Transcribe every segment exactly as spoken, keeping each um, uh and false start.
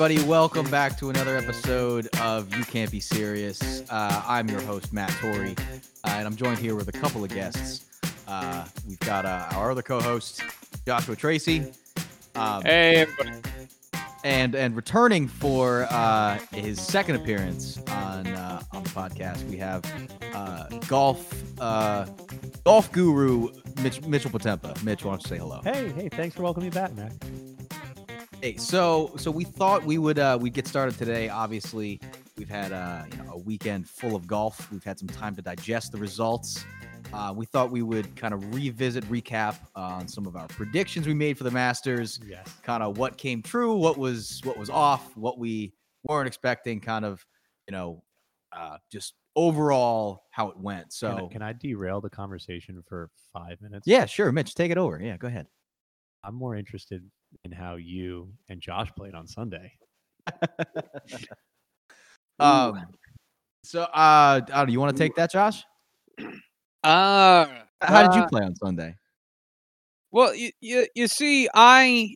everybody. Welcome back to another episode of You Can't Be Serious. Uh, I'm your host, Matt Torrey, uh, and I'm joined here with a couple of guests. Uh, we've got uh, our other co-host, Joshua Tracy. Um, hey, everybody. And and returning for uh, his second appearance on uh, on the podcast, we have uh, golf uh, golf guru Mitch Mitchell Potempa. Mitch, why don't you say hello? Hey, hey, thanks for welcoming me back, Matt. Hey, so so we thought we would uh, we get started today. Obviously, we've had uh, you know, a weekend full of golf. We've had some time to digest the results. Uh, we thought we would kind of revisit, recap uh, on some of our predictions we made for the Masters. Yes. Kind of what came true, what was what was off, what we weren't expecting. Kind of, you know, uh, just overall how it went. So can I, can I derail the conversation for five minutes? Yeah, sure, Mitch, take it over. Yeah, go ahead. I'm more interested in how you and Josh played on Sunday. um. So, uh, I don't know, you want to take that, Josh? Uh, How did you play on Sunday? Well, you, you you see, I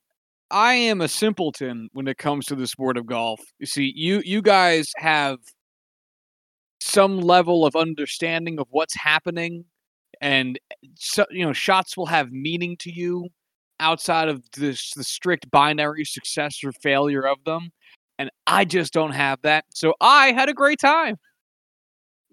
I am a simpleton when it comes to the sport of golf. You see, you you guys have some level of understanding of what's happening, and so, you know, shots will have meaning to you outside of this the strict binary success or failure of them, and I just don't have that. So I had a great time.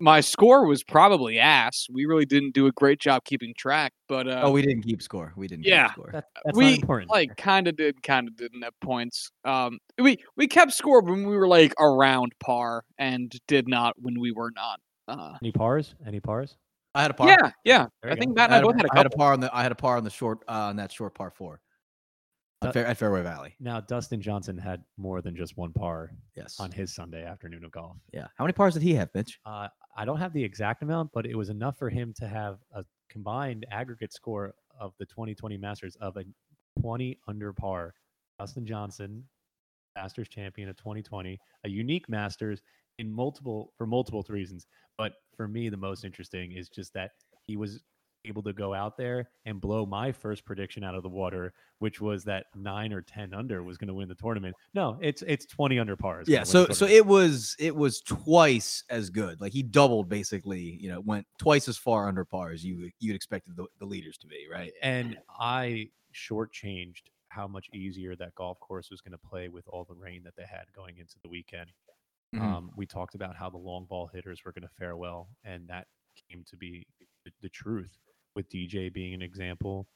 My score was probably ass. We really didn't do a great job keeping track, but uh, oh, we didn't keep score. We didn't. Yeah, keep score. That, that's we not important. Like kind of did, kind of didn't at points. Um, we we kept score when we were like around par, and did not when we were not. Uh, any pars? Any pars? I had a par. Yeah, yeah. I think go. Matt and I, I both had a, had a couple. I had a par on the. I had a par on the short uh, on that short par four. At, Fair, at Fairway Valley. Now, Dustin Johnson had more than just one par yes. on his Sunday afternoon of golf. Yeah. How many pars did he have, Mitch? Uh, I don't have the exact amount, but it was enough for him to have a combined aggregate score of the twenty twenty Masters of a twenty under par. Dustin Johnson, Masters champion of twenty twenty, a unique Masters in multiple for multiple reasons. But for me, the most interesting is just that he was able to go out there and blow my first prediction out of the water, which was that nine or ten under was going to win the tournament. No, it's it's twenty under par. Yeah, so so it was it was twice as good. Like he doubled basically. You know, went twice as far under par as you you'd expected the, the leaders to be, right? And I shortchanged how much easier that golf course was going to play with all the rain that they had going into the weekend. Mm-hmm. Um, we talked about how the long ball hitters were going to fare well, and that came to be the, the truth. With D J being an example,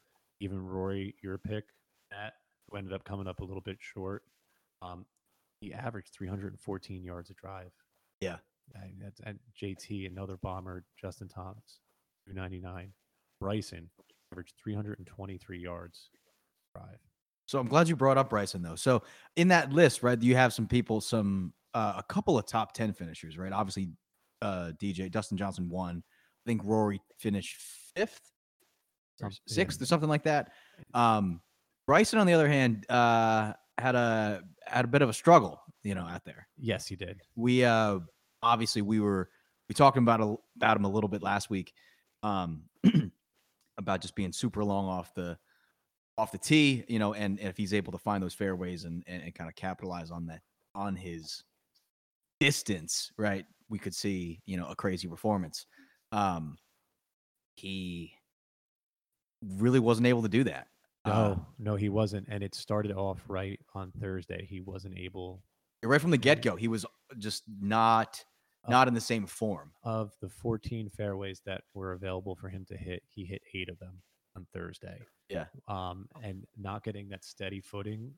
even Rory, your pick, Matt, who ended up coming up a little bit short. Um, he averaged three hundred fourteen yards a drive. Yeah. And, that's, and J T, another bomber, Justin Thomas, two ninety-nine. Bryson averaged three hundred twenty-three yards a drive. So I'm glad you brought up Bryson, though. So in that list, right, you have some people, some uh, a couple of top ten finishers, right? Obviously, uh, D J, Dustin Johnson won. I think Rory finished fifth or sixth or something like that. Um, Bryson, on the other hand, uh, had a had a bit of a struggle, you know, out there. Yes, he did. We uh, obviously we were we talking about a, about him a little bit last week, um, about just being super long off the off the tee, you know, and, and if he's able to find those fairways and, and and kind of capitalize on that on his distance, right? We could see, you know, a crazy performance. Um, he really wasn't able to do that. No, uh, no, he wasn't. And it started off right on Thursday. He wasn't able. Right from the get-go, he was just not uh, not in the same form. Of the fourteen fairways that were available for him to hit, he hit eight of them on Thursday. Yeah. Um, and not getting that steady footing,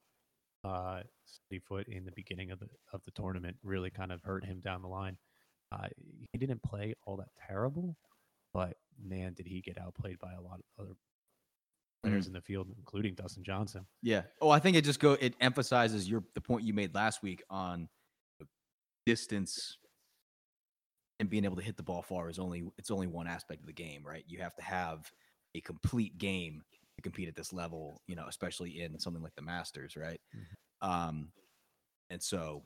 uh, steady foot in the beginning of the of the tournament really kind of hurt him down the line. Uh, he didn't play all that terrible, but man, did he get outplayed by a lot of other players mm-hmm. in the field, including Dustin Johnson. Yeah. Oh, I think it just go. It emphasizes your the point you made last week on distance and being able to hit the ball far is only it's only one aspect of the game, right? You have to have a complete game to compete at this level, you know, especially in something like the Masters, right? Mm-hmm. Um, and so.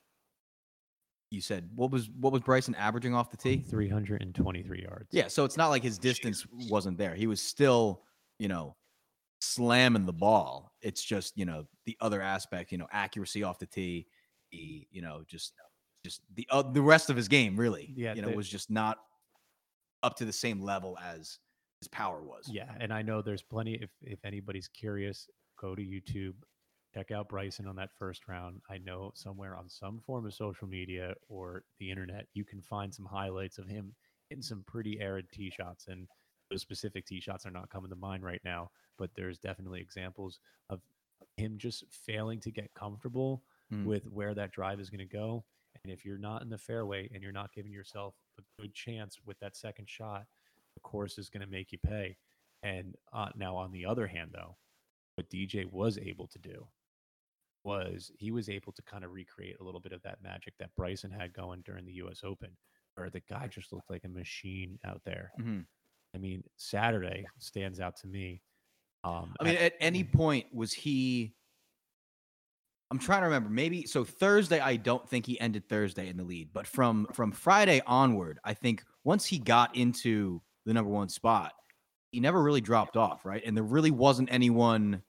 You said what was what was Bryson averaging off the tee? three hundred twenty-three yards. Yeah, so it's not like his distance wasn't there. He was still, you know, slamming the ball. It's just, you know, the other aspect, you know, accuracy off the tee the, you know, just just the uh, the rest of his game, really. Yeah, you know, they, was just not up to the same level as his power was. Yeah, and I know there's plenty. If if anybody's curious, go to YouTube, check out Bryson on that first round. I know somewhere on some form of social media or the internet, you can find some highlights of him in some pretty arid tee shots, and those specific tee shots are not coming to mind right now, but there's definitely examples of him just failing to get comfortable mm. with where that drive is going to go. And if you're not in the fairway and you're not giving yourself a good chance with that second shot, the course is going to make you pay. And uh, now on the other hand, though, what D J was able to do was he was able to kind of recreate a little bit of that magic that Bryson had going during the U S Open, where the guy just looked like a machine out there. Mm-hmm. I mean, Saturday stands out to me. Um, I mean, at, at any point was he, I'm trying to remember, maybe, so Thursday, I don't think he ended Thursday in the lead, but from, from Friday onward, I think once he got into the number one spot, he never really dropped off, right? And there really wasn't anyone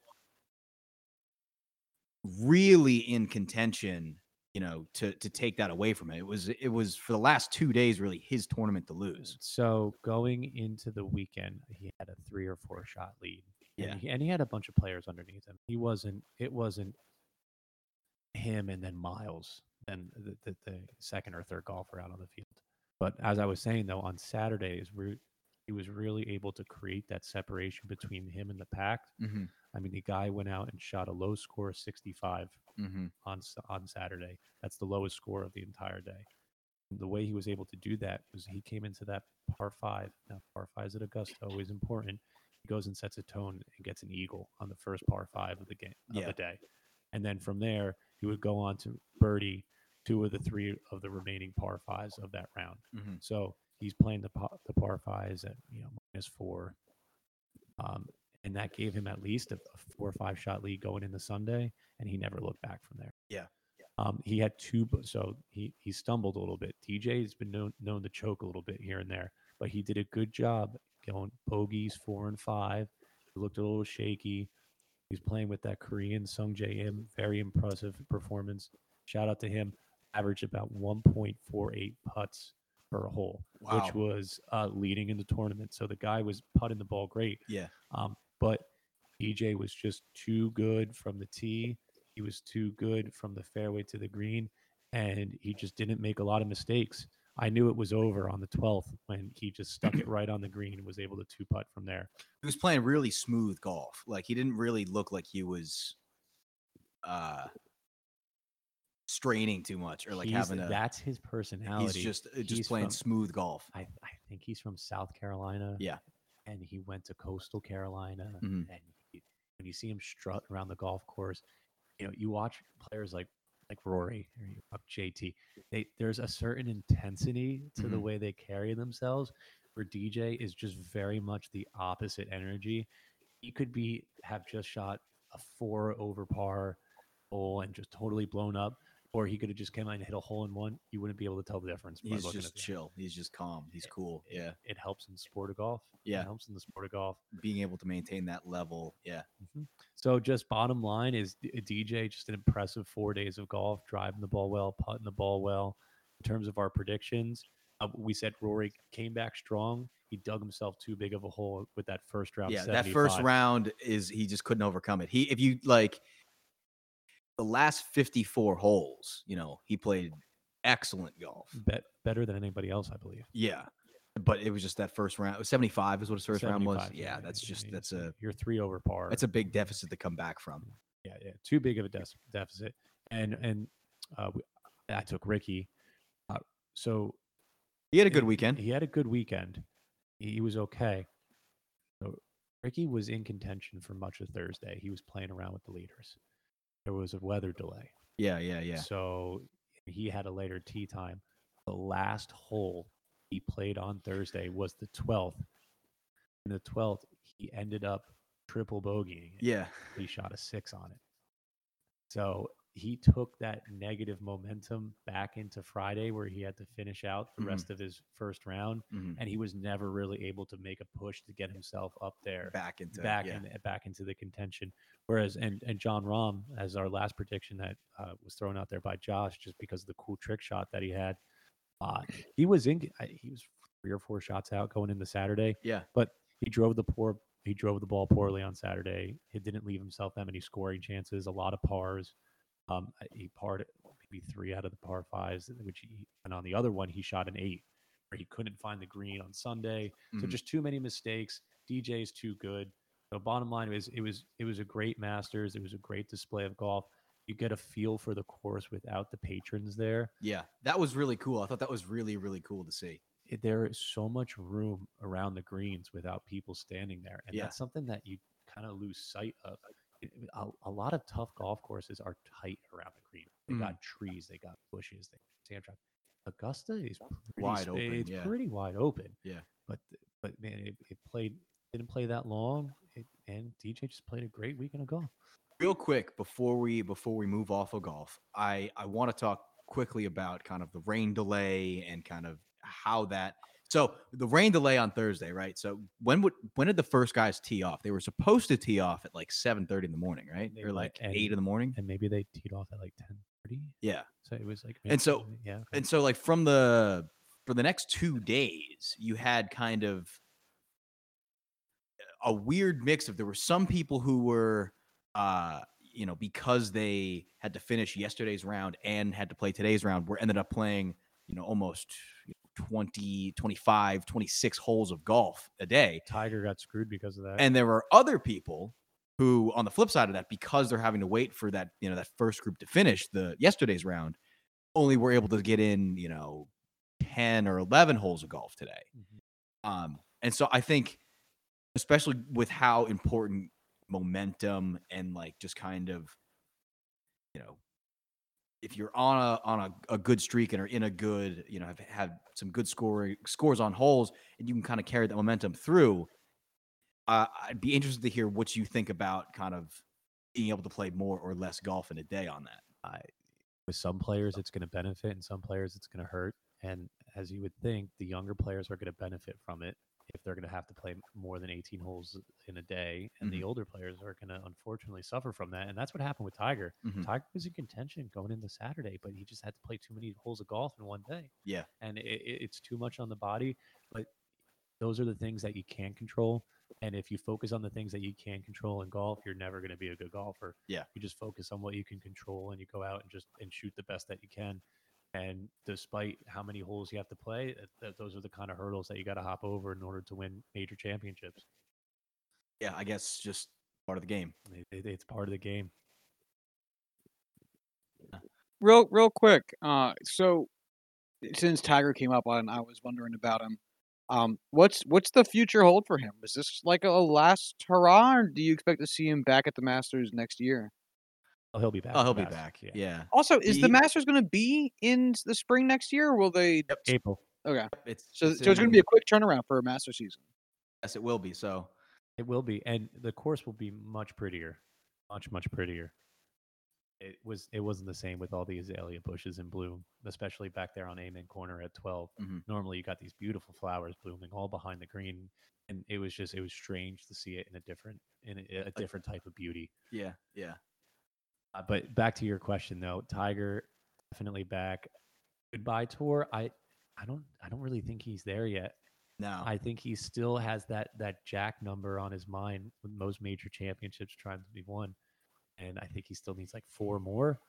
really in contention, you know, to, to take that away from it. It was, it was for the last two days, really his tournament to lose. So going into the weekend, he had a three or four shot lead. Yeah. And he, and he had a bunch of players underneath him. He wasn't, it wasn't him and then Miles and the, the, the second or third golfer out on the field. But as I was saying, though, on Saturdays, he was really able to create that separation between him and the pack. Mm-hmm. I mean, the guy went out and shot a low score of sixty-five mm-hmm. on on Saturday. That's the lowest score of the entire day. And the way he was able to do that was he came into that par five. Now, par fives at Augusta, always important. He goes and sets a tone and gets an eagle on the first par five of the game of yeah. the day. And then from there, he would go on to birdie two of the three of the remaining par fives of that round. Mm-hmm. So he's playing the par, the par fives at, you know, minus four. Um, and that gave him at least a, a four or five shot lead going into Sunday, and he never looked back from there. Yeah. yeah. Um, he had two, so he, he stumbled a little bit. D J has been known, known to choke a little bit here and there, but he did a good job going bogeys four and five. He looked a little shaky. He's playing with that Korean Sung Jae Im. Very impressive performance. Shout out to him. Averaged about one point four eight putts per hole, wow. which was uh, leading in the tournament. So the guy was putting the ball great. Yeah. Um, but D J was just too good from the tee. He was too good from the fairway to the green, and he just didn't make a lot of mistakes. I knew it was over on the twelfth when he just stuck it right on the green and was able to two putt from there. He was playing really smooth golf. Like, he didn't really look like he was uh, straining too much or like he's, having a. That's his personality. He's just just he's playing from, smooth golf. I, I think he's from South Carolina. Yeah, and he went to Coastal Carolina. Mm-hmm. And he, when you see him strut around the golf course, you know, you watch players like. like Rory, J T, they, there's a certain intensity to mm-hmm. the way they carry themselves, where D J is just very much the opposite energy. He could be have just shot a four over par hole and just totally blown up, or he could have just came out and hit a hole in one. You wouldn't be able to tell the difference. He's by just chill. He's just calm. He's it, cool. It, yeah. It helps in the sport of golf. Yeah. It helps in the sport of golf. Being able to maintain that level. Yeah. Mm-hmm. So just bottom line is D J, just an impressive four days of golf, driving the ball well, putting the ball well. In terms of our predictions, uh, we said Rory came back strong. He dug himself too big of a hole with that first round. Yeah, seventy-five. That first round is he just couldn't overcome it. He, if you like... The last fifty-four holes, you know, he played excellent golf. Bet, better than anybody else, I believe. Yeah. But it was just that first round. seventy-five is what his first round was. Yeah, yeah, that's just, that's a... You're three over par. That's a big deficit to come back from. Yeah, yeah. Too big of a de- deficit. And and uh, we, I took Ricky. Uh, so... He had a good weekend. He had a good weekend. He, he was okay. So Ricky was in contention for much of Thursday. He was playing around with the leaders. There was a weather delay. Yeah, yeah, yeah. So he had a later tee time. The last hole he played on Thursday was the twelfth. And the twelfth, he ended up triple bogeying it. Yeah. He shot a six on it. So he took that negative momentum back into Friday where he had to finish out the mm-hmm. rest of his first round, mm-hmm. and he was never really able to make a push to get himself up there back into back yeah. in, back into the contention. Whereas, and, and John Rahm, as our last prediction that uh, was thrown out there by Josh, just because of the cool trick shot that he had, uh, he was in, he was three or four shots out going into Saturday. Yeah, but he drove the poor. He drove the ball poorly on Saturday. He didn't leave himself that many scoring chances. A lot of pars. Um, he parred maybe three out of the par fives, which he, and on the other one he shot an eight, where he couldn't find the green on Sunday. Mm-hmm. So just too many mistakes. D J's too good. The bottom line is it was it was a great Masters. It was a great display of golf. You get a feel for the course without the patrons there. Yeah, that was really cool. I thought that was really really cool to see. There is so much room around the greens without people standing there. And yeah. that's something that you kind of lose sight of. A, a lot of tough golf courses are tight around the green. They mm. got trees, they got bushes, they got sand traps. Augusta is pretty wide open. It's yeah. pretty wide open. Yeah. But but man, it, it played didn't play that long. It, and D J just played a great weekend of golf. Real quick before we before we move off of golf, I, I want to talk quickly about kind of the rain delay and kind of how that so the rain delay on Thursday, right? So when would when did the first guys tee off? They were supposed to tee off at like seven thirty in the morning, right? They were like and, eight in the morning, and maybe they teed off at like ten thirty. Yeah, so it was like maybe, and so yeah, okay. and so like from the for the next two days, you had kind of a weird mix of there were some people who were, uh, you know, because they had to finish yesterday's round and had to play today's round, were ended up playing, you know, almost. You know, twenty, twenty-five, twenty-six holes of golf a day. Tiger got screwed because of that. And there are other people who, on the flip side of that, because they're having to wait for that, you know, that first group to finish the yesterday's round, only were able to get in, you know, ten or eleven holes of golf today. Mm-hmm. Um, and so I think, especially with how important momentum and like just kind of, you know, if you're on a on a, a good streak and are in a good, you know, have had some good scoring scores on holes, and you can kind of carry that momentum through, uh, I'd be interested to hear what you think about kind of being able to play more or less golf in a day on that. I, with some players, it's going to benefit, and some players, it's going to hurt. And as you would think, the younger players are going to benefit from it if they're going to have to play more than eighteen holes in a day, and mm-hmm. the older players are going to unfortunately suffer from that. And that's what happened with Tiger. Mm-hmm. Tiger was in contention going into Saturday, but he just had to play too many holes of golf in one day. Yeah. And it, it's too much on the body, but those are the things that you can control. And if you focus on the things that you can control in golf, you're never going to be a good golfer. Yeah. You just focus on what you can control and you go out and just, and shoot the best that you can. And despite how many holes you have to play, th- those are the kind of hurdles that you got to hop over in order to win major championships. Yeah, I guess just part of the game. It, it, it's part of the game. Real, real quick. Uh, so since Tiger came up, and I was wondering about him, um, what's what's the future hold for him? Is this like a last hurrah, or do you expect to see him back at the Masters next year? Oh, he'll be back. Oh, he'll be back. Yeah. yeah. Also, is he, the Masters going to be in the spring next year? Or will they? Yep. April. Okay. It's, so, it's, so it's going to be a quick turnaround for a Masters season. Yes, it will be. So it will be, and the course will be much prettier, much much prettier. It was. It wasn't the same with all the azalea bushes in bloom, especially back there on Amen Corner at twelve. Mm-hmm. Normally, you got these beautiful flowers blooming all behind the green, and it was just it was strange to see it in a different in a, a different type of beauty. Yeah. Yeah. Uh, but back to your question, though, Tiger definitely back. Goodbye tour. I, I don't, I don't really think he's there yet. No, I think he still has that that jack number on his mind with most major championships trying to be won, and I think he still needs like four more.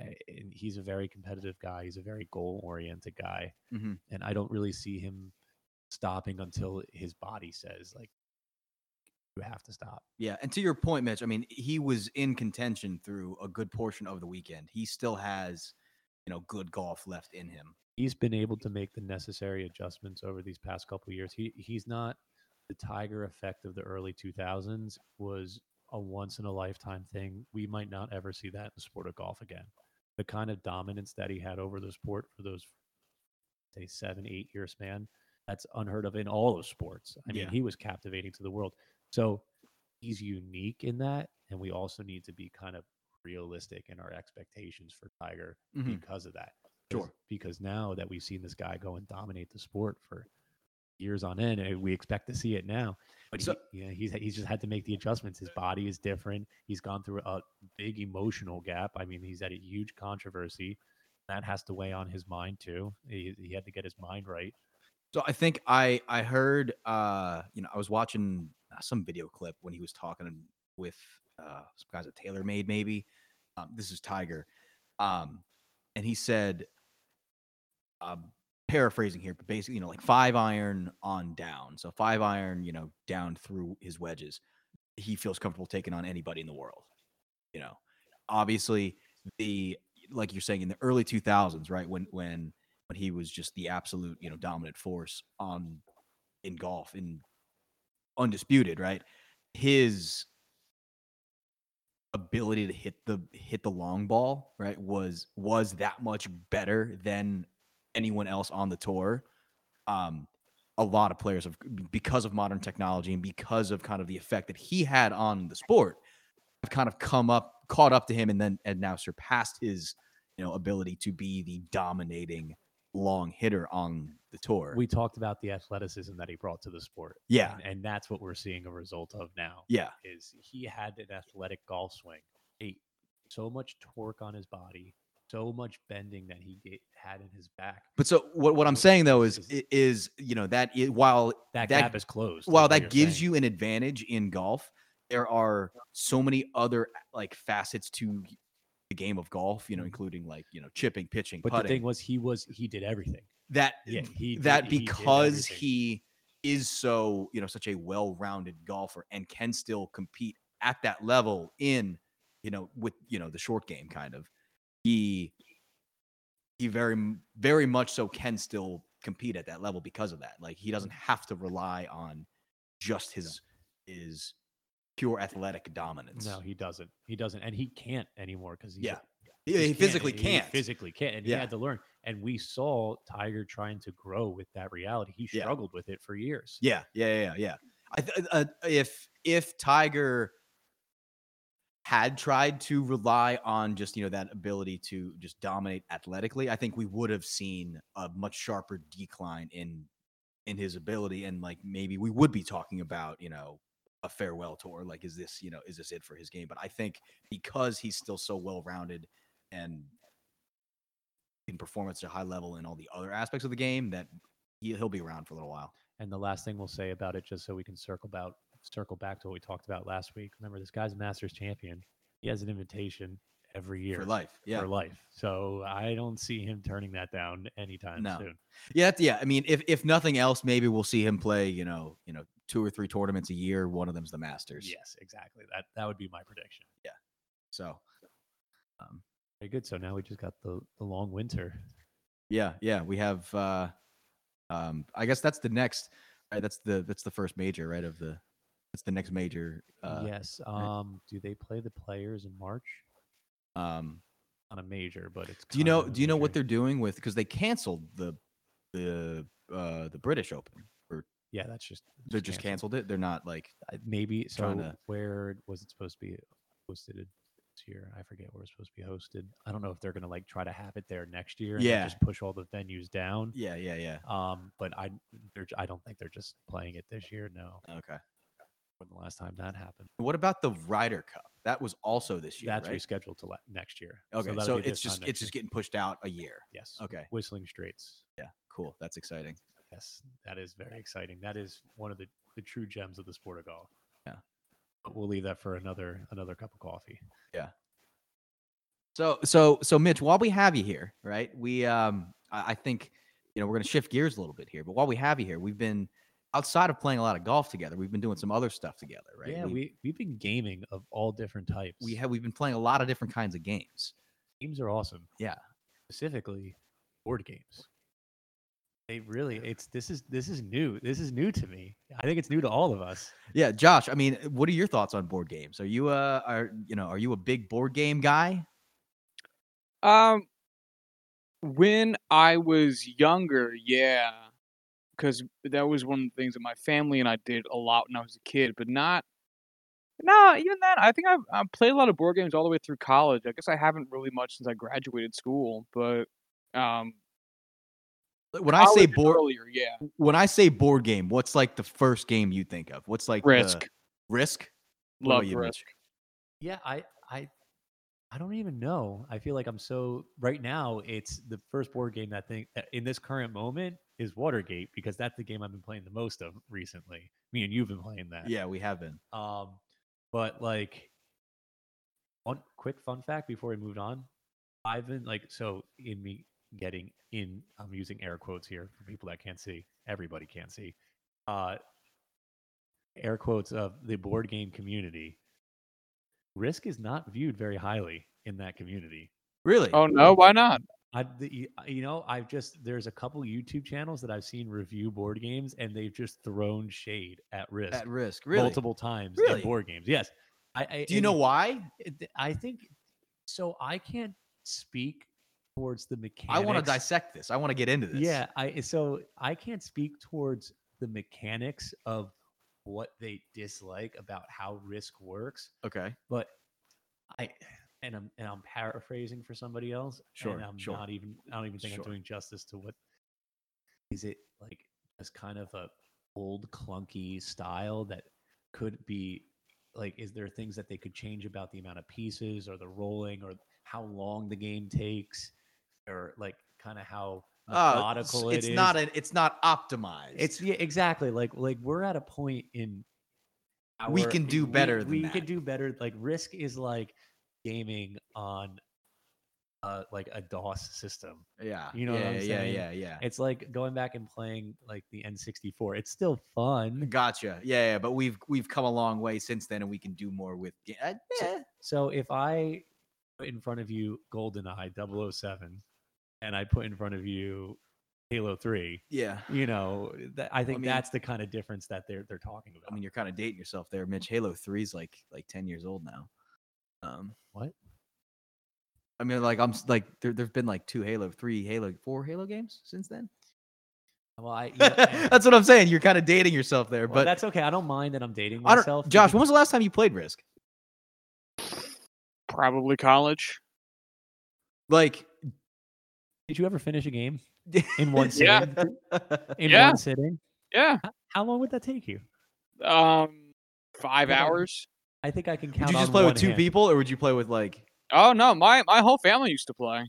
And he's a very competitive guy. He's a very goal oriented guy, mm-hmm. and I don't really see him stopping until his body says like. Have to stop. Yeah, and to your point, Mitch, I mean, he was in contention through a good portion of the weekend. He still has, you know, good golf left in him. He's been able to make the necessary adjustments over these past couple of years. He he's not the Tiger effect of the early two thousands was a once in a lifetime thing. We might not ever see that in the sport of golf again. The kind of dominance that he had over the sport for those say seven, eight year span, that's unheard of in all of sports. I mean, yeah. he was captivating to the world. So he's unique in that, and we also need to be kind of realistic in our expectations for Tiger mm-hmm. because of that. Sure. Because now that we've seen this guy go and dominate the sport for years on end, and we expect to see it now. But so, he, you know, he's he's just had to make the adjustments. His body is different. He's gone through a big emotional gap. I mean, he's had a huge controversy. That has to weigh on his mind too. He, he had to get his mind right. So I think I I heard uh you know I was watching some video clip when he was talking with uh, some guys at TaylorMade maybe. Um, this is Tiger, um, and he said, um, paraphrasing here, but basically you know like five iron on down. So five iron you know down through his wedges. He feels comfortable taking on anybody in the world. You know, obviously the. Like you're saying in the early two thousands, right? When, when, when he was just the absolute, you know, dominant force on in golf and undisputed, right? His ability to hit the, hit the long ball, right. Was, was that much better than anyone else on the tour. Um, a lot of players have, because of modern technology and because of kind of the effect that he had on the sport, have kind of come up, caught up to him and then and now surpassed his you know ability to be the dominating long hitter on the tour. We talked about the athleticism that he brought to the sport. Yeah. And, and that's what we're seeing a result of now. Yeah. Is he had an athletic golf swing. He, so much torque on his body, so much bending that he get, had in his back. But so what, what I'm saying though is is, is you know that is, while that, that gap is closed. While that gives saying. you an advantage in golf, there are so many other like facets to the game of golf, you know, including like, you know, chipping, pitching, but putting. The thing was, he was, he did everything that, yeah, he that did, because he, he is so, you know, such a well-rounded golfer and can still compete at that level in, you know, with, you know, the short game kind of, he, he very, very much so can still compete at that level because of that. Like he doesn't have to rely on just his, his, pure athletic dominance. No, he doesn't. He doesn't, and he can't anymore because yeah, he, he can't. physically can't. He physically can't, and yeah. he had to learn. And we saw Tiger trying to grow with that reality. He struggled yeah. with it for years. Yeah, yeah, yeah, yeah. I th- uh, if if Tiger had tried to rely on just you know that ability to just dominate athletically, I think we would have seen a much sharper decline in in his ability, and like maybe we would be talking about you know. a farewell tour. Like, is this, you know, is this it for his game? But I think because he's still so well-rounded and in performance at a high level and all the other aspects of the game, that he'll be around for a little while. And the last thing we'll say about it, just so we can circle about, circle back to what we talked about last week. Remember, this guy's a Masters champion. He has an invitation every year for life. Yeah, for life. So I don't see him turning that down anytime no. soon. Yeah, yeah. I mean, if if nothing else, maybe we'll see him play. You know, you know. two or three tournaments a year. One of them's the Masters. Yes, exactly. That that would be my prediction. Yeah. So, um, very good. So now we just got the, the long winter. Yeah. Yeah. We have, uh, um, I guess that's the next, right? That's the, that's the first major, right? Of the, that's the next major. Uh, yes. Um, right? Do they play the Players in March? Um, on a major, but it's, do you know, do you know what they're doing with, cause they canceled the, the, uh, the British Open. Yeah, that's just they just canceled. canceled it. They're not like maybe so trying to. Where was it supposed to be hosted this year? I forget where it's supposed to be hosted. I don't know if they're gonna like try to have it there next year. And yeah, just push all the venues down. Yeah, yeah, yeah. Um, but I, they're, I don't think they're just playing it this year. No. Okay. When the last time that happened. What about the Ryder Cup? That was also this year. That's right? Rescheduled to next year. Okay, so, so it's just it's year. just getting pushed out a year. Yes. Okay. Whistling Straits. Yeah. Cool. That's exciting. Yes, that is very exciting. That is one of the, the true gems of the sport of golf. Yeah. But we'll leave that for another another cup of coffee. Yeah. So so so Mitch, while we have you here, right? We um I, I think you know we're gonna shift gears a little bit here, but while we have you here, we've been outside of playing a lot of golf together, we've been doing some other stuff together, right? Yeah, we, we we've been gaming of all different types. We have we've been playing a lot of different kinds of games. Games are awesome. Yeah. Specifically board games. They really, it's, this is, this is new. This is new to me. I think it's new to all of us. Yeah. Josh, I mean, what are your thoughts on board games? Are you, uh, are, you know, are you a big board game guy? Um, when I was younger, yeah. Cause that was one of the things that my family and I did a lot when I was a kid, but not No, even that. I think I've, I've played a lot of board games all the way through college. I guess I haven't really much since I graduated school, but um, when I say board, earlier, yeah. When I say board game, what's like the first game you think of? What's like Risk? The, risk. What Love you, Risk. Mitch? Yeah, I, I, I don't even know. I feel like I'm so right now. It's the first board game that thing in this current moment is Watergate, because that's the game I've been playing the most of recently. Me and you've been playing that. Yeah, we have been. Um. But like, one quick fun fact before we moved on, I've been like, so in me getting in, I'm using air quotes here for people that can't see. Everybody can't see. Uh, air quotes of the board game community. Risk is not viewed very highly in that community. Really? Oh no, why not? I, the, you know, I've just there's a couple YouTube channels that I've seen review board games, and they've just thrown shade at Risk. At Risk, really? Multiple times really? In board games. Yes. I, I, Do you know why? I think so. I can't speak towards the mechanics. I want to dissect this. I want to get into this. Yeah. I so I can't speak towards the mechanics of what they dislike about how Risk works. Okay. But I. And I'm and I'm paraphrasing for somebody else. Sure, and I'm sure. not even I don't even think sure. I'm doing justice to what is it like as kind of a old clunky style that could be like, is there things that they could change about the amount of pieces or the rolling or how long the game takes or like kind of how methodical uh, it's, it's it is. Not an, it's not optimized. It's yeah, exactly like like we're at a point in our, we can do better. We, than we that. Can do better. Like Risk is like gaming on uh like a DOS system. Yeah. You know yeah, what I'm yeah, saying? Yeah, yeah, yeah. It's like going back and playing like the N sixty-four. It's still fun. Gotcha. Yeah, yeah, but we've we've come a long way since then and we can do more with yeah. So, so if I put in front of you GoldenEye double oh seven and I put in front of you Halo three. Yeah. You know, th- I think I mean, that's the kind of difference that they're they're talking about. I mean, you're kind of dating yourself there, Mitch. Halo three is like like ten years old now. Um, what? I mean, like I'm like there. There've been like two Halo, three Halo, four Halo games since then. Well, I, you know, that's what I'm saying. You're kind of dating yourself there, well, but that's okay. I don't mind that I'm dating myself. Josh, when was the last time you played Risk? Probably college. Like, did you ever finish a game in one sitting? Yeah. In yeah. one sitting? Yeah. How, how long would that take you? Um, five yeah. hours. I think I can count. Would you just on play with two hand. People, or would you play with like? Oh no, my, my whole family used to play.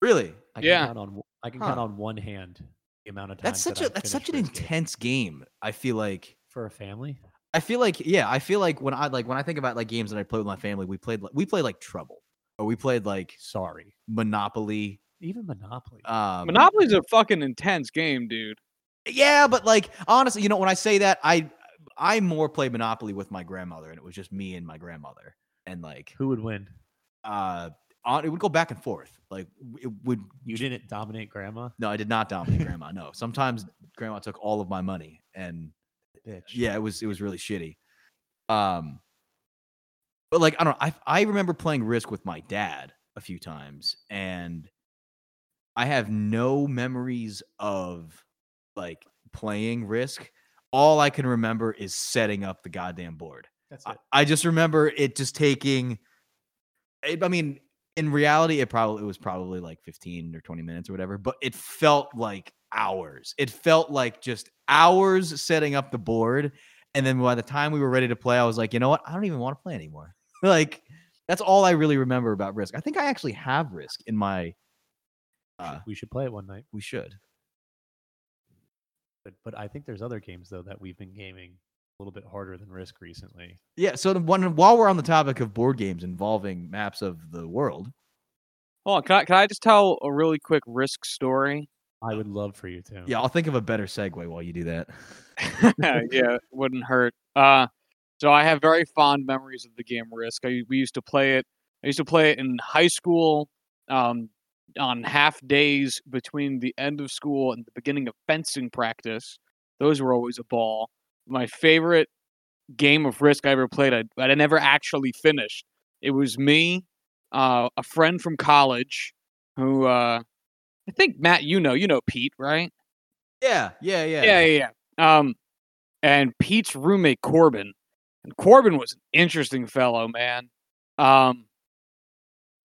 Really? I can yeah. Count on, I can huh. count on one hand the amount of time. That's such that a that's such an intense game. game. I feel like for a family. I feel like yeah. I feel like when I like when I think about like games that I play with my family, we played we played like Trouble, or we played like Sorry, Monopoly. Even Monopoly. Um, Monopoly's a fucking intense game, dude. Yeah, but like honestly, you know, when I say that, I. I more played Monopoly with my grandmother, and it was just me and my grandmother. And like, who would win? Uh, on, it would go back and forth. Like, it would. You didn't dominate grandma? No, I did not dominate grandma. No, sometimes grandma took all of my money, and bitch. Yeah, it was it was really shitty. Um, but like, I don't. I I remember playing Risk with my dad a few times, and I have no memories of like playing Risk. All I can remember is setting up the goddamn board. That's it. I, I just remember it just taking, it, I mean, in reality, it probably it was probably like fifteen or twenty minutes or whatever, but it felt like hours. It felt like just hours setting up the board. And then by the time we were ready to play, I was like, you know what? I don't even want to play anymore. Like, that's all I really remember about Risk. I think I actually have Risk in my. Uh, we should play it one night. We should. But, but I think there's other games, though, that we've been gaming a little bit harder than Risk recently. Yeah, so the one, while we're on the topic of board games involving maps of the world. Hold on, can I, can I just tell a really quick Risk story? I would love for you to. Yeah, I'll think of a better segue while you do that. Yeah, it wouldn't hurt. Uh, so I have very fond memories of the game Risk. I, we used to play it. I used to play it in high school. Um on half days between the end of school and the beginning of fencing practice. Those were always a ball. My favorite game of Risk I ever played, I, I never actually finished. It was me, uh, a friend from college who, uh, I think, Matt, you know, you know Pete, right? Yeah, yeah, yeah. Yeah, yeah, yeah. Um, and Pete's roommate, Corbin. And Corbin was an interesting fellow, man. Um,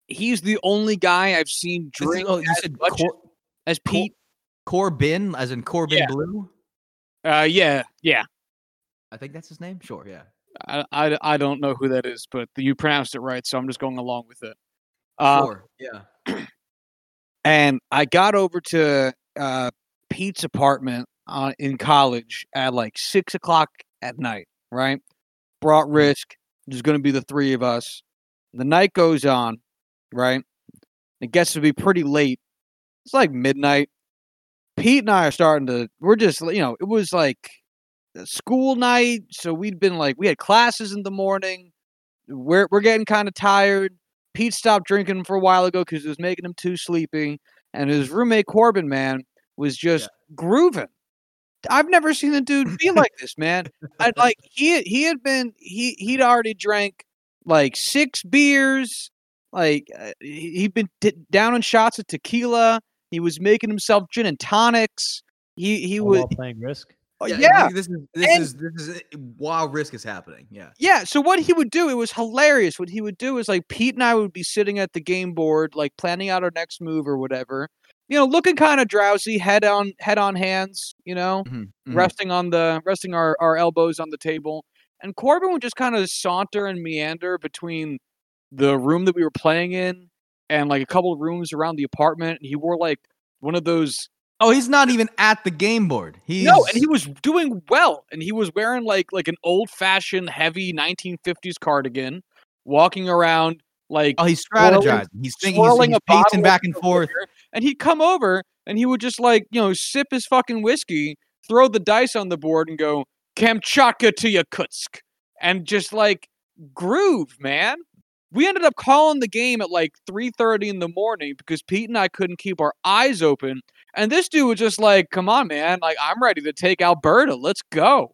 he's the only guy I've seen drink. It, oh, you as said much Cor- as Pete Cor- Corbin, as in Corbin yeah. Blue. Uh, yeah, yeah. I think that's his name. Sure, yeah. I, I, I don't know who that is, but you pronounced it right, so I'm just going along with it. Uh, sure, yeah. And I got over to uh, Pete's apartment uh, in college at like six o'clock at night, right? Brought Risk. There's going to be the three of us. The night goes on, right? It gets to be pretty late. It's like midnight. Pete and I are starting to, we're just, you know, it was like school night. So we'd been like, we had classes in the morning. We're, we're getting kind of tired. Pete stopped drinking for a while ago because it was making him too sleepy. And his roommate, Corbin, man, was just yeah. grooving. I've never seen the dude be like this, man. I, like he he had been he he'd already drank like six beers, like uh, he'd been t- down on shots of tequila. He was making himself gin and tonics. He he oh, was playing Risk. Oh, yeah, yeah. this is this and, is this is while Risk is happening. Yeah, yeah. So what he would do, it was hilarious. What he would do is like Pete and I would be sitting at the game board, like planning out our next move or whatever. You know, looking kind of drowsy, head on head on hands, you know, mm-hmm, mm-hmm. resting on the resting our, our elbows on the table. And Corbin would just kind of saunter and meander between the room that we were playing in and like a couple of rooms around the apartment. And he wore like one of those. Oh, he's not even at the game board. He's... No, and he was doing well. And he was wearing like like an old fashioned heavy nineteen fifties cardigan, walking around. Like, oh, he's strategizing. Swirling, he's thinking swirling he's, he's pacing back and forth. Beer, and he'd come over and he would just like, you know, sip his fucking whiskey, throw the dice on the board and go, Kamchatka to Yakutsk. And just like groove, man. We ended up calling the game at like three thirty in the morning because Pete and I couldn't keep our eyes open. And this dude was just like, come on, man. Like, I'm ready to take Alberta. Let's go.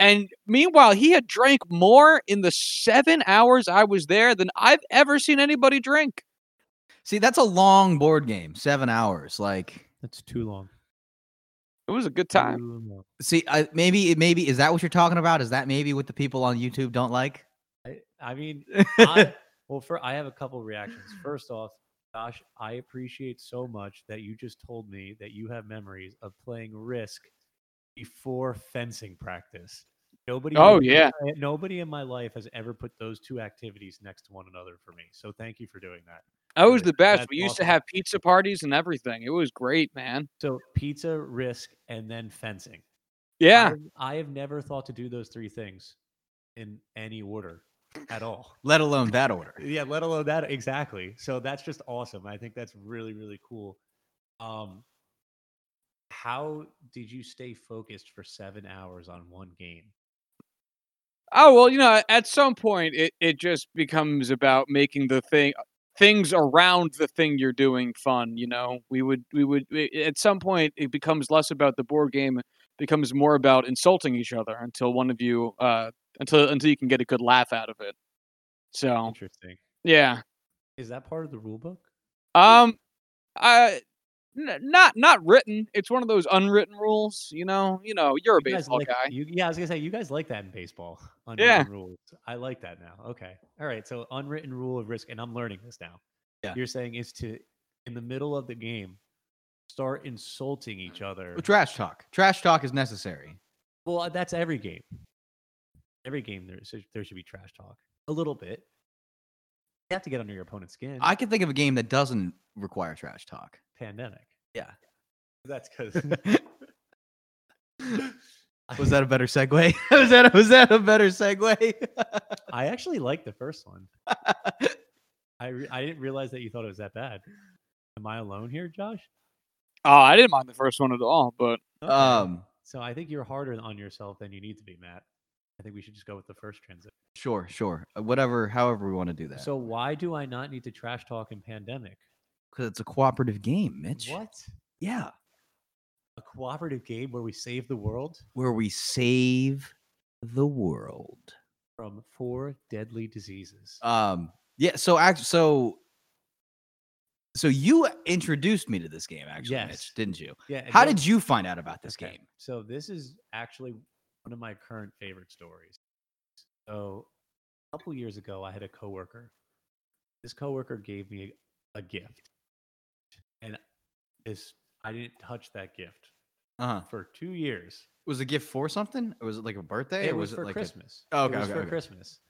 And meanwhile, he had drank more in the seven hours I was there than I've ever seen anybody drink. See, that's a long board game, seven hours. Like that's too long. It was a good time. See, I, maybe maybe is that what you're talking about? Is that maybe what the people on YouTube don't like? I, I mean, I, well, for I have a couple of reactions. First off, Josh, I appreciate so much that you just told me that you have memories of playing Risk before fencing practice. Nobody, oh yeah, nobody in my life has ever put those two activities next to one another for me. So thank you for doing that. I was the best. That's we used awesome. to have pizza parties and everything. It was great, man. So pizza, Risk, and then fencing. Yeah, I, I have never thought to do those three things in any order at all. Let alone that order. Yeah, let alone that exactly. So that's just awesome. I think that's really really cool. Um. How did you stay focused for seven hours on one game? Oh, well, you know, at some point it, it just becomes about making the thing things around the thing you're doing fun. You know, we would we would we, at some point it becomes less about the board game, it becomes more about insulting each other until one of you uh, until until you can get a good laugh out of it. So interesting. Yeah. Is that part of the rule book? Um, I. N- not not written. It's one of those unwritten rules, you know. You know, you're a you baseball like, guy. You, yeah, I was gonna say you guys like that in baseball. Unwritten yeah. rules. I like that now. Okay, all right. So unwritten rule of Risk, and I'm learning this now. Yeah. You're saying is to in the middle of the game start insulting each other. Well, trash talk. Trash talk is necessary. Well, that's every game. Every game there there should be trash talk a little bit. You have to get under your opponent's skin. I can think of a game that doesn't require trash talk. Pandemic. Yeah. That's because was that a better segue? was that was that a better segue? I actually liked the first one. I re- I didn't realize that you thought it was that bad. Am I alone here, Josh? Oh, I didn't mind the first one at all, but okay. um so I think you're harder on yourself than you need to be, Matt. I think we should just go with the first transition. Sure, sure. Whatever, however we want to do that. So why do I not need to trash talk in Pandemic? Because it's a cooperative game, Mitch. What? Yeah. A cooperative game where we save the world? Where we save the world. From four deadly diseases. Um. Yeah, so so, so you introduced me to this game, actually, yes. Mitch, didn't you? Yeah. How did you find out about this okay. game? So this is actually one of my current favorite stories. So a couple years ago, I had a coworker. This coworker gave me a gift, and this I didn't touch that gift uh-huh. for two years. Was the gift for something? Or was it like a birthday? It or was, was for it like Christmas. A... Oh, okay, it was okay, for okay. Christmas,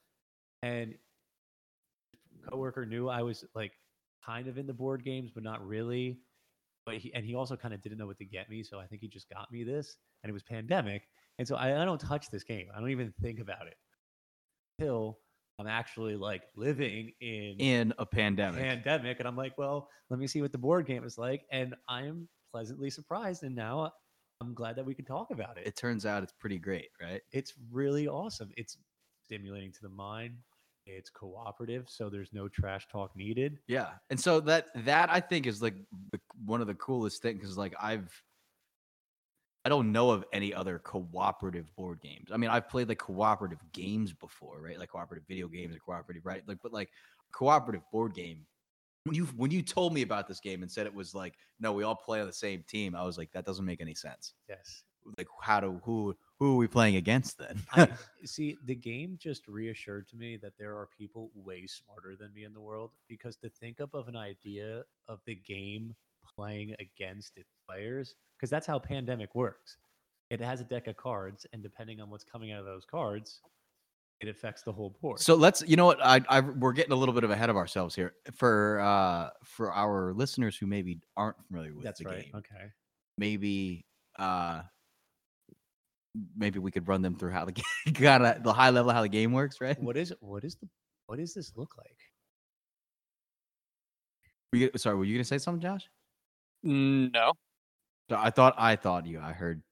and coworker knew I was like kind of into board games, but not really. But he and he also kind of didn't know what to get me, so I think he just got me this, and it was Pandemic. And so I, I don't touch this game. I don't even think about it till I'm actually like living in in a pandemic. Pandemic, and I'm like, well, let me see what the board game is like, and I'm pleasantly surprised. And now I'm glad that we can talk about it. It turns out it's pretty great, right? It's really awesome. It's stimulating to the mind. It's cooperative, so there's no trash talk needed. Yeah, and so that that I think is like the, one of the coolest things, because like I've I don't know of any other cooperative board games. I mean, I've played like cooperative games before, right? Like cooperative video games, or cooperative, right? Like, but like cooperative board game. When you when you told me about this game and said it was like, no, we all play on the same team, I was like, that doesn't make any sense. Yes. Like, how do who who are we playing against then? I, see, the game just reassured to me that there are people way smarter than me in the world, because to think up of an idea of the game playing against its players, because that's how Pandemic works. It has a deck of cards, and depending on what's coming out of those cards, it affects the whole board. So let's, you know what, I, I we're getting a little bit of ahead of ourselves here for uh for our listeners who maybe aren't familiar with that's the right. game. Okay, maybe uh maybe we could run them through how the game, kind of the high level how the game works, right? What is what is the what does this look like? We sorry, were you gonna say something, Josh? No. So I thought I thought you. I heard.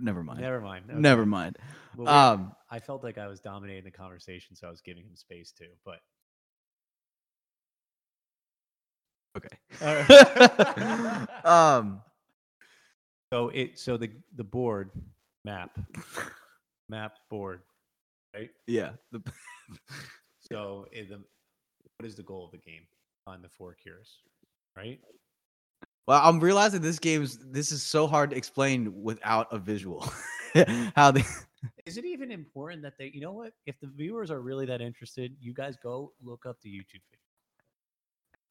Never mind. Never mind. Okay. Never mind. Well, um, I felt like I was dominating the conversation, so I was giving him space too. But okay. Right. um. So it so the the board map map board, right? Yeah. The... so it, the, what is the goal of the game on the four cures, right? Well, I'm realizing this game's this is so hard to explain without a visual. How they is it even important that they you know what? If the viewers are really that interested, you guys go look up the YouTube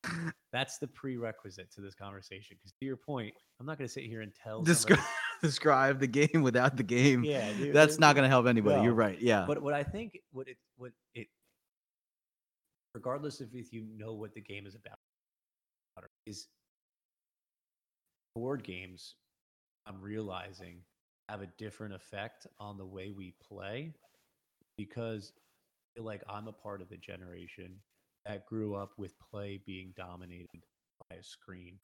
video. That's the prerequisite to this conversation. Because to your point, I'm not gonna sit here and tell Descri- describe the game without the game. Yeah, dude, that's not gonna help anybody. No. You're right. Yeah. But what I think what it what it regardless of if you know what the game is about is board games, I'm realizing, have a different effect on the way we play, because I feel like I'm a part of the generation that grew up with play being dominated by a screen.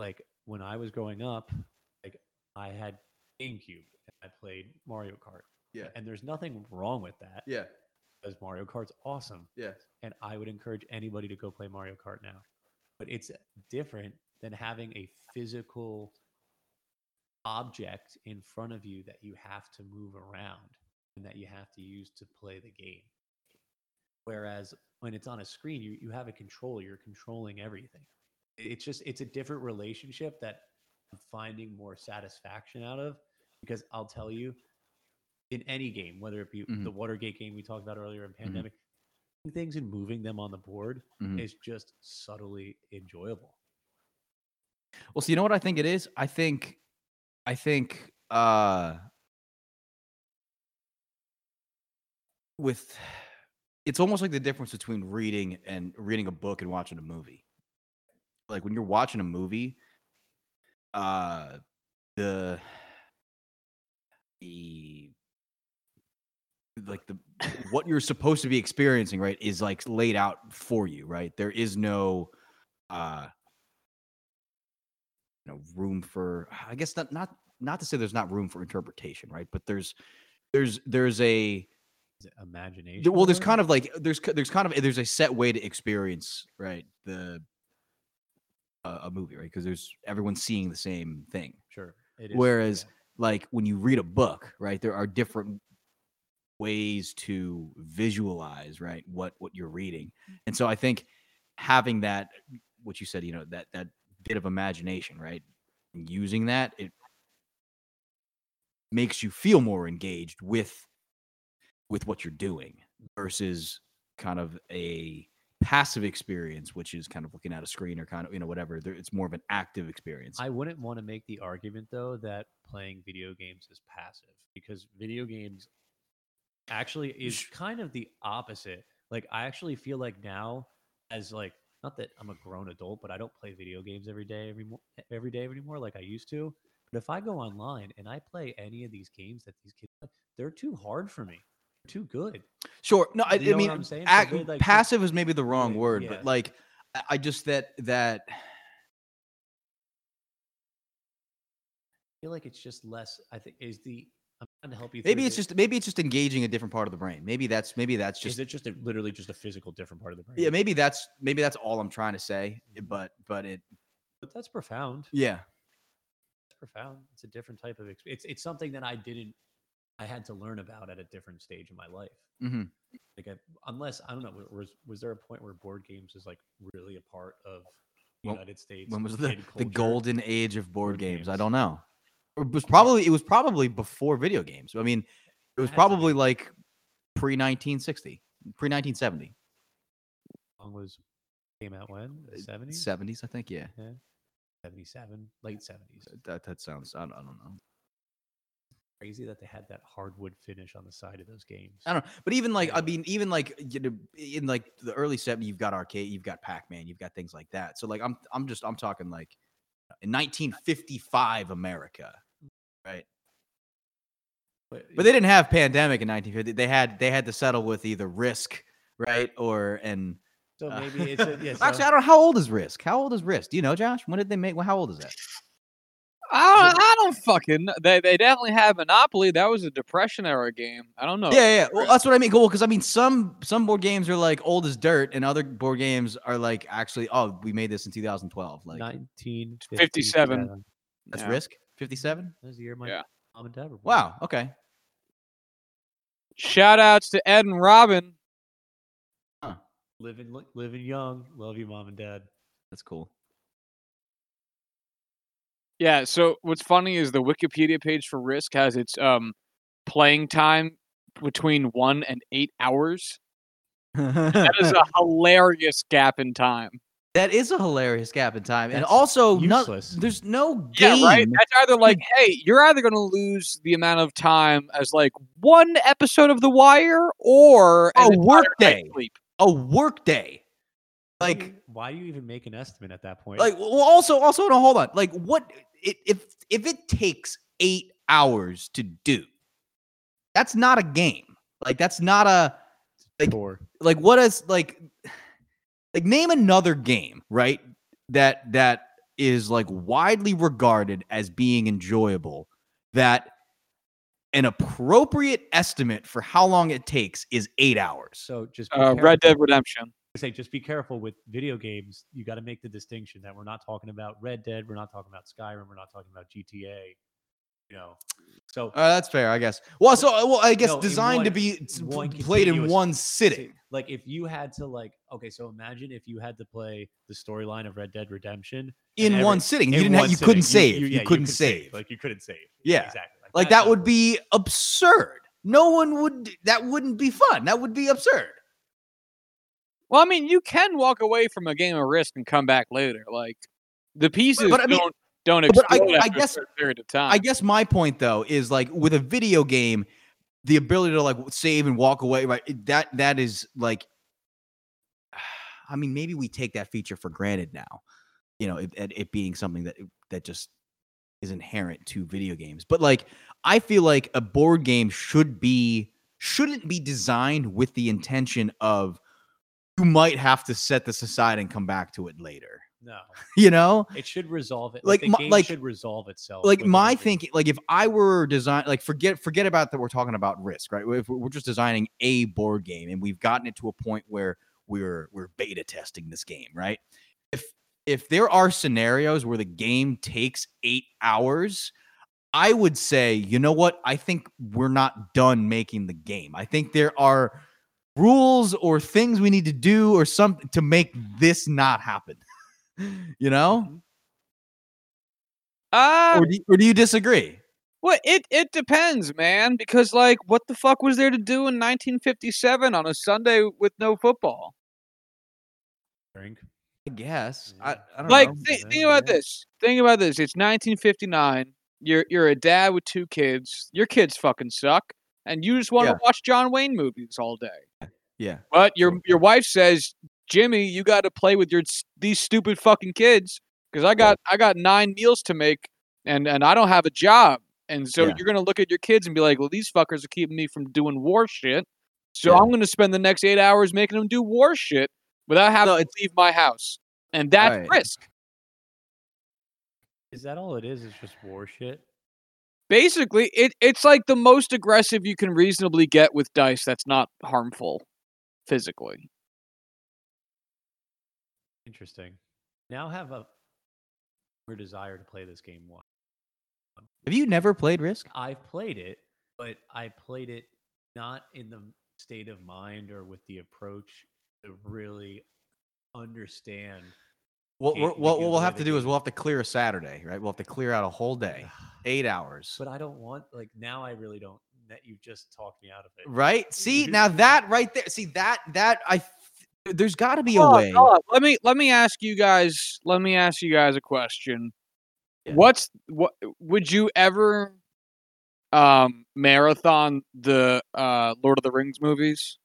Like when I was growing up, like I had GameCube and I played Mario Kart. Yeah. And there's nothing wrong with that. Yeah. Because Mario Kart's awesome. Yeah. And I would encourage anybody to go play Mario Kart now. But it's different than having a physical object in front of you that you have to move around and that you have to use to play the game. Whereas when it's on a screen, you, you have a control. You're controlling everything. It's just, it's a different relationship that I'm finding more satisfaction out of, because I'll tell you, in any game, whether it be mm-hmm. the Watergate game we talked about earlier in Pandemic, mm-hmm. things and moving them on the board mm-hmm. is just subtly enjoyable. Well, so you know what I think it is? I think, I think, uh, with, it's almost like the difference between reading and reading a book and watching a movie. Like when you're watching a movie, uh, the, the, like the, what you're supposed to be experiencing, right, is like laid out for you, right? There is no, uh, know, room for, I guess not, not, not to say there's not room for interpretation, right? But there's, there's, there's a imagination. Well, there's kind of like, there's, there's kind of, there's a set way to experience, right? The, uh, a movie, right? Because there's everyone's seeing the same thing. Sure. It is, whereas yeah. like when you read a book, right, there are different ways to visualize, right, what, what you're reading. And so I think having that, what you said, you know, that, that, bit of imagination, right? And using that, it makes you feel more engaged with with what you're doing versus kind of a passive experience, which is kind of looking at a screen or kind of, you know, whatever. It's more of an active experience. I wouldn't want to make the argument, though, that playing video games is passive, because video games actually is kind of the opposite. Like, I actually feel like now, as like, not that I'm a grown adult, but I don't play video games every day, every every day anymore like I used to. But if I go online and I play any of these games that these kids play, they're too hard for me. They're too good. Sure. No, I, I mean, I'm saying? Act, so like, passive is maybe the wrong good, word, yeah. But like, I just that that. I feel like it's just less. I think is the. I'm trying to help you. Maybe it's this. just maybe it's just engaging a different part of the brain. Maybe that's maybe that's just. Is it just a, literally just a physical different part of the brain? Yeah, maybe that's maybe that's all I'm trying to say. But but it. But that's profound. Yeah. Profound. It's a different type of experience. It's it's something that I didn't. I had to learn about at a different stage in my life. Mm-hmm. Like, I, unless I don't know, was was there a point where board games is like really a part of the well, United States? When was the, the golden age of board, board games? games? I don't know. It was probably it was probably before video games. I mean, it was probably like pre nineteen sixty, pre nineteen seventy. Song was came out when the seventies? Seventies, I think. Yeah. yeah. seventy-seven, late seventies. That that sounds, I don't, I don't know. Crazy that they had that hardwood finish on the side of those games. I don't know, but even like, I mean, even like, you know, in like the early seventies, you've got arcade, you've got Pac-Man, you've got things like that. So like, I'm, I'm just, I'm talking like in nineteen fifty-five America, right? But, but they didn't have Pandemic in nineteen fifty. They had, they had to settle with either Risk, right? Or, and So maybe it's a, yeah, so. Actually, I don't know. How old is Risk? How old is Risk? Do you know, Josh? When did they make? Well, how old is that? I don't, I don't fucking. They they definitely had Monopoly. That was a Depression era game. I don't know. Yeah, yeah. Well, that's what I mean. Cool, because I mean, some some board games are like old as dirt, and other board games are like actually. Oh, we made this in two thousand twelve. Like nineteen fifty-seven. That's yeah. Risk. fifty-seven. That was the year my yeah. mom and dad were born. Wow. Okay. Shout outs to Ed and Robin. Living living young. Love you, Mom and Dad. That's cool. Yeah, so what's funny is the Wikipedia page for Risk has its um playing time between one and eight hours. That is a hilarious gap in time. That is a hilarious gap in time. That's and also, no, there's no game. Yeah, right? That's either like, hey, you're either going to lose the amount of time as like one episode of The Wire or a workday. A work day. Like, why do you even make an estimate at that point? Like, well, also, also, no, hold on. Like, what if if it takes eight hours to do? That's not a game. Like, that's not a like. Sure. Like, what is like? Like, name another game, right? That that is like widely regarded as being enjoyable. That. An appropriate estimate for how long it takes is eight hours. So just be uh, Red Dead Redemption. I say just be careful with video games. You got to make the distinction that we're not talking about Red Dead. We're not talking about Skyrim. We're not talking about G T A. You know, so uh, that's fair, I guess. Well, so well, I guess no, designed one, to be one played in one sitting. Like if you had to, like, okay, so imagine if you had to play the storyline of Red Dead Redemption in every, one sitting. You didn't. Have, you sitting. couldn't you, save. You, yeah, you couldn't you could save. save. Like you couldn't save. Yeah, exactly. Like that would be absurd. No one would. That wouldn't be fun. That would be absurd. Well, I mean, you can walk away from a game of Risk and come back later. Like the pieces but, but, I mean, don't don't explode I, after I guess, a certain period of time. I guess my point though is like with a video game, the ability to like save and walk away, right? That that is like. I mean, maybe we take that feature for granted now. You know, it, it being something that that just. Is inherent to video games. But like, I feel like a board game should be, shouldn't be designed with the intention of you might have to set this aside and come back to it later. No, you know, it should resolve it. Like, like the my, game like, should resolve itself. Like my thinking, like if I were design, like forget, forget about that. We're talking about Risk, right? If we're just designing a board game and we've gotten it to a point where we're, we're beta testing this game, right? If, If there are scenarios where the game takes eight hours, I would say, you know what? I think we're not done making the game. I think there are rules or things we need to do or something to make this not happen. You know? Uh, or, do, or do you disagree? Well, it, it depends, man, because, like, what the fuck was there to do in nineteen fifty-seven on a Sunday with no football? Drink. I guess. Yeah. I, I don't like, know. Like, th- think about yeah. this. Think about this. It's nineteen fifty-nine. You're you're a dad with two kids. Your kids fucking suck. And you just want yeah. to watch John Wayne movies all day. Yeah. But your your wife says, Jimmy, you got to play with your these stupid fucking kids because I got yeah. I got nine meals to make and, and I don't have a job. And so yeah. you're going to look at your kids and be like, well, these fuckers are keeping me from doing war shit. So yeah. I'm going to spend the next eight hours making them do war shit without having no, to leave my house. And that's right. risk. Is that all it is? It's just war shit? Basically, it, it's like the most aggressive you can reasonably get with dice that's not harmful physically. Interesting. Now have a desire to play this game more. Have you never played Risk? I've played it, but I played it not in the state of mind or with the approach to really understand. What we're, what we'll have to do is we'll have to clear a Saturday, right? We'll have to clear out a whole day, eight hours. But I don't want, like, now I really don't. That you just talked me out of it, right? See, now that right there, see that that I there's got to be oh, a way. Oh, let me let me ask you guys. Let me ask you guys a question. Yeah. What's what? Would you ever um, marathon the uh, Lord of the Rings movies?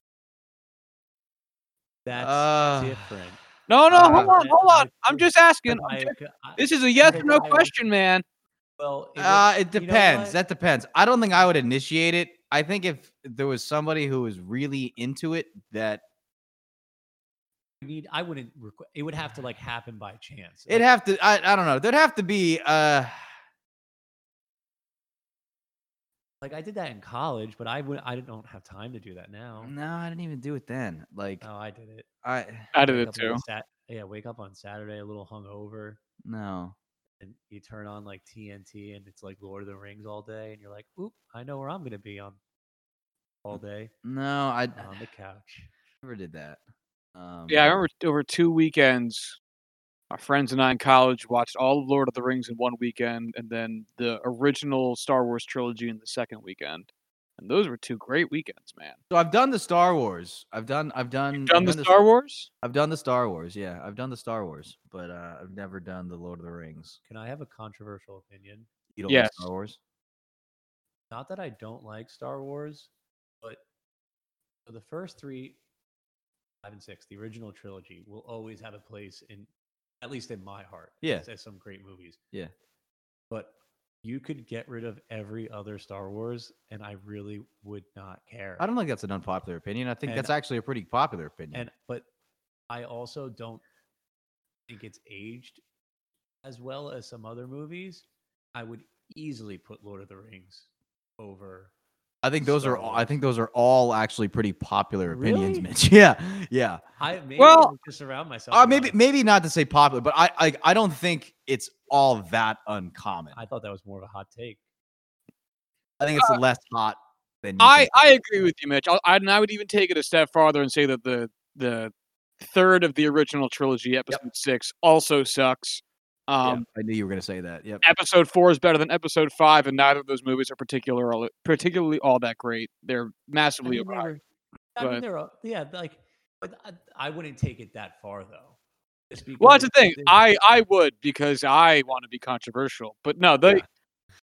That's uh, different. No, no, hold on, hold on. I'm just asking. I'm just, this is a yes or no question, man. Well, uh, it depends. That depends. I don't think I would initiate it. I think if there was somebody who was really into it, that need I wouldn't. It would have to like happen by chance. It'd have to. I, I don't know. There'd have to be. Uh, Like I did that in college, but I would I don't have time to do that now. No, I didn't even do it then. Like, oh, I did it. I I did it too. Sat- yeah, wake up on Saturday a little hungover. No, and you turn on like T N T, and it's like Lord of the Rings all day, and you're like, oop, I know where I'm gonna be on all day. No, I on the couch. Never did that. Um, yeah, I remember over two weekends. My friends and I in college watched all of Lord of the Rings in one weekend and then the original Star Wars trilogy in the second weekend. And those were two great weekends, man. So I've done the Star Wars. I've done I've done You've done I've the done Star the, Wars? I've done the Star Wars, yeah. I've done the Star Wars, but uh, I've never done the Lord of the Rings. Can I have a controversial opinion? You don't yes. like Star Wars? Not that I don't like Star Wars, but for the first three, five and six, the original trilogy will always have a place in at least in my heart. Yeah. There's some great movies. Yeah. But you could get rid of every other Star Wars, and I really would not care. I don't think that's an unpopular opinion. I think and, that's actually a pretty popular opinion. And But I also don't think it's aged as well as some other movies. I would easily put Lord of the Rings over... I think those Star are all, I think those are all actually pretty popular opinions, really? Mitch. Yeah, yeah. I maybe well, I surround myself. Uh, maybe it. maybe not to say popular, but I, I I don't think it's all that uncommon. I thought that was more of a hot take. I think it's uh, less hot than you I, I agree with you, Mitch. I, I and I would even take it a step farther and say that the the third of the original trilogy, episode yep. six, also sucks. Um, yeah, I knew you were going to say that. Yep. Episode four is better than episode five, and neither of those movies are particularly particularly all that great. They're massively I mean, overhyped. I mean, they're all, yeah, like, but I, I wouldn't take it that far though. Well, that's the thing. I, I would because I want to be controversial, but no, they. Yeah.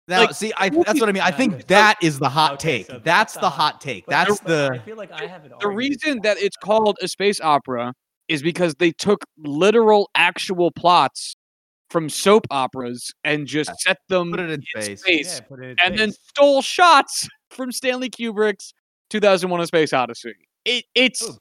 Now, like, see, I that's what I mean. I think that is the hot okay, take. So that's, that's the, the hot take. That's the. I feel like I have an The reason that it's called a space opera is because they took literal, actual plots from soap operas and just set them put it in, in space, space yeah, put it in and space. Then stole shots from Stanley Kubrick's two thousand one: A Space Odyssey. It, it's Ooh.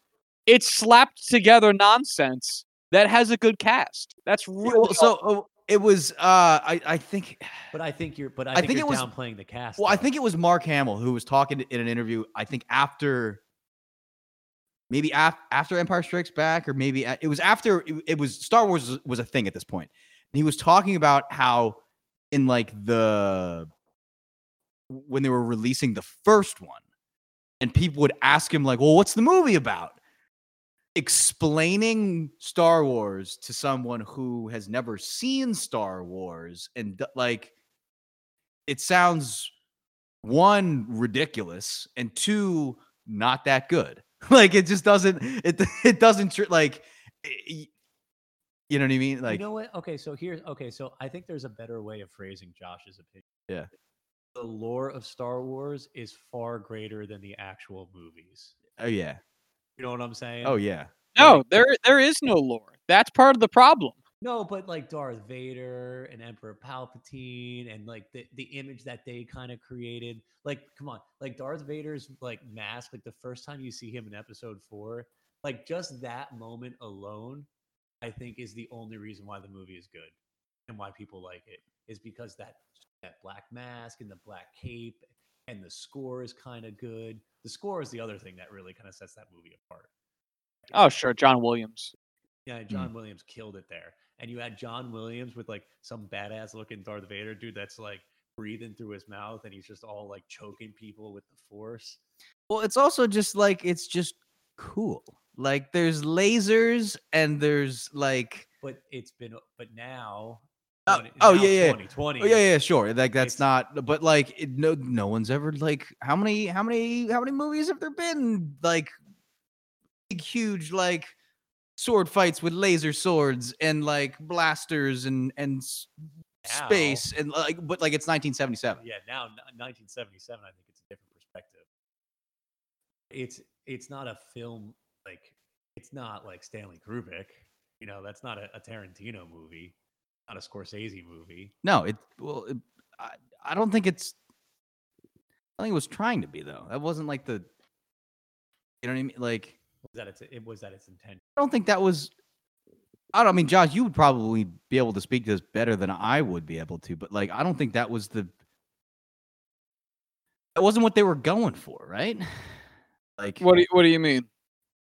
it's slapped together nonsense that has a good cast. That's real. Well, so oh, it was. Uh, I I think. But I think you're. But I, I think, think you're it was downplaying the cast. Well, though. I think it was Mark Hamill who was talking in an interview. I think after. Maybe af- after Empire Strikes Back, or maybe it was after. It, it was Star Wars was, was a thing at this point. He was talking about how in like the, when they were releasing the first one and people would ask him like, well, what's the movie about? Explaining Star Wars to someone who has never seen Star Wars. And like, it sounds one, ridiculous, and two, not that good. Like, it just doesn't, it it doesn't, tr- like, it, you know what I mean? Like, you know what? Okay, so here's, okay, so I think there's a better way of phrasing Josh's opinion. Yeah. The lore of Star Wars is far greater than the actual movies. Oh, yeah. You know what I'm saying? Oh, yeah. No, there there is no lore. That's part of the problem. No, but like Darth Vader and Emperor Palpatine and like the, the image that they kind of created. Like, come on, like Darth Vader's like mask, like the first time you see him in episode four, like just that moment alone, I think is the only reason why the movie is good and why people like it, is because that that black mask and the black cape, and the score is kind of good. The score is the other thing that really kind of sets that movie apart. Oh, sure. John Williams. Yeah, John mm. Williams killed it there. And you had John Williams with like some badass looking Darth Vader dude that's like breathing through his mouth and he's just all like choking people with the force. Well, it's also just like, it's just cool. Like there's lasers and there's like. But it's been, but now. Uh, oh, now yeah, yeah. Oh, yeah, yeah, sure. Like that's it's, not, but like it, no, no one's ever like, how many, how many, how many movies have there been? Like big, huge, like. Sword fights with laser swords and like blasters and and now, space and like, but like it's nineteen seventy-seven. Yeah, now nineteen seventy-seven. I think it's a different perspective. It's it's not a film like it's not like Stanley Kubrick. You know, that's not a, a Tarantino movie, not a Scorsese movie. No, it well, it, I I don't think it's. I think it was trying to be though. That wasn't like the. You know what I mean? Like. Was that its, it was that its intention? I don't think that was. I don't I mean, Josh, you would probably be able to speak to this better than I would be able to, but like, I don't think that was the. That wasn't what they were going for, right? Like, what do you, what do you mean?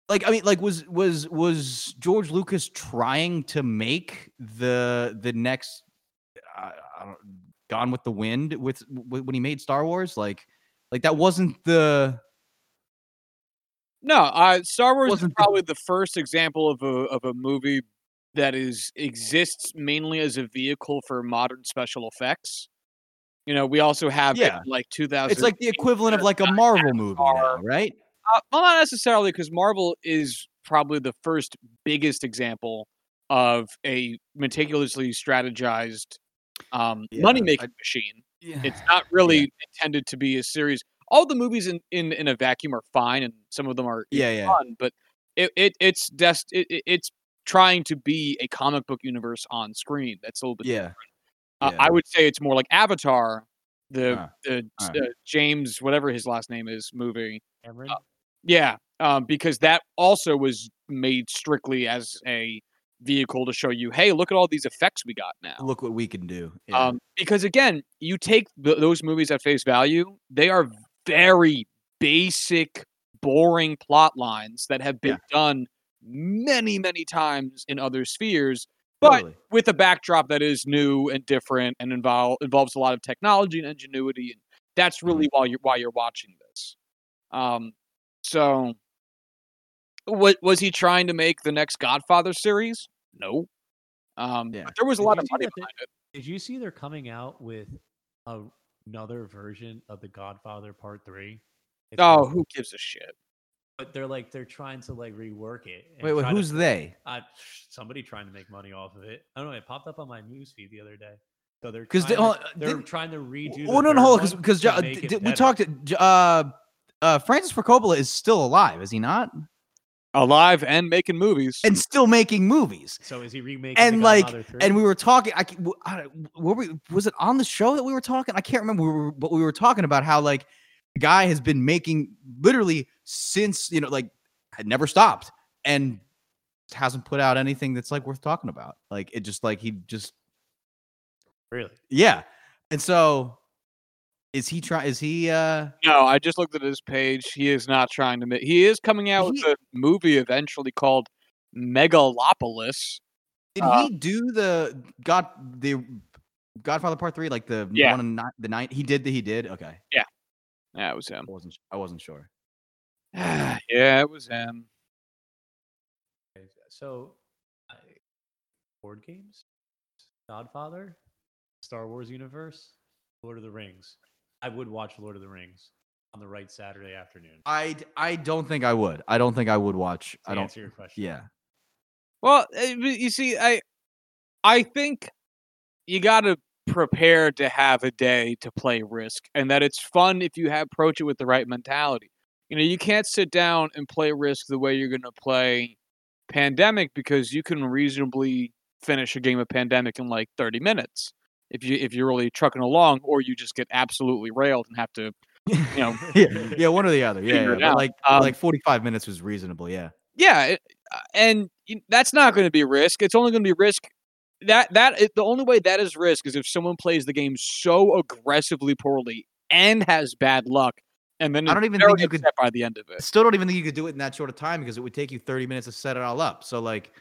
Like, I mean, like, was was was George Lucas trying to make the the next I, I don't, Gone with the Wind with when he made Star Wars? Like, like that wasn't the. No, uh, Star Wars Wasn't is probably the first example of a of a movie that is exists mainly as a vehicle for modern special effects. You know, we also have yeah. like two thousand. It's like the equivalent of like a Marvel movie, now, right? Uh, well, not necessarily, because Marvel is probably the first biggest example of a meticulously strategized um, yeah, money making machine. Yeah. It's not really yeah. intended to be a series. All the movies in, in, in a vacuum are fine, and some of them are yeah, yeah. fun, but it, it it's just it, it, it's trying to be a comic book universe on screen. That's a little bit yeah. different. Uh, yeah. I would say it's more like Avatar, the uh, the uh, uh, James whatever his last name is movie. Cameron? Uh, yeah, um, because that also was made strictly as a vehicle to show you, hey, look at all these effects we got now. Look what we can do. Yeah. Um, because again, you take th- those movies at face value; they are very basic, boring plot lines that have been yeah. done many, many times in other spheres, but totally. With a backdrop that is new and different and involve, involves a lot of technology and ingenuity. And that's really why you're, why you're watching this. Um, so what, was he trying to make the next Godfather series? No. Um, yeah. But there was a did lot of money behind it. Did you see they're coming out with a... another version of The Godfather Part Three. It's oh, like, who gives a shit? But they're like they're trying to like rework it. Wait, wait, who's to, they? Uh, somebody trying to make money off of it. I don't know. It popped up on my newsfeed the other day. So they're because they, uh, they're did, trying to redo. Oh no, no, hold on, because uh, we talked. To, uh, uh, Francis Ford Coppola is still alive, is he not? Alive and making movies, and still making movies. So is he remaking? And like, and we were talking. I, I were we, was it on the show that we were talking? I can't remember. We were, but we were talking about how like the guy has been making literally since, you know, like had never stopped and hasn't put out anything that's like worth talking about. Like it just like he just really yeah. And so is he trying? Is he? Uh... No, I just looked at his page. He is not trying to. Make- he is coming out he... with a movie eventually called Megalopolis. Did uh, he do the God the Godfather Part Three? Like the yeah. one and nine, the nine? He did the he did. Okay. Yeah, yeah, it was him. I wasn't. I wasn't sure. yeah, it was him. So, I, board games, Godfather, Star Wars universe, Lord of the Rings. I would watch Lord of the Rings on the right Saturday afternoon. I, I don't think I would. I don't think I would watch. To I don't answer your question. Yeah. Well, you see, I, I think you got to prepare to have a day to play Risk, and that it's fun if you have, approach it with the right mentality. You know, you can't sit down and play Risk the way you're going to play Pandemic, because you can reasonably finish a game of Pandemic in like thirty minutes if you if you're really trucking along, or you just get absolutely railed and have to, you know, yeah, yeah, one or the other. Yeah, yeah. Like um, like forty-five minutes was reasonable. Yeah, yeah, and that's not going to be Risk. It's only going to be Risk. That that is, the only way that is Risk is if someone plays the game so aggressively poorly and has bad luck. And then I don't even think you could by the end of it. Still, don't even think you could do it in that short of time, because it would take you thirty minutes to set it all up. So, like,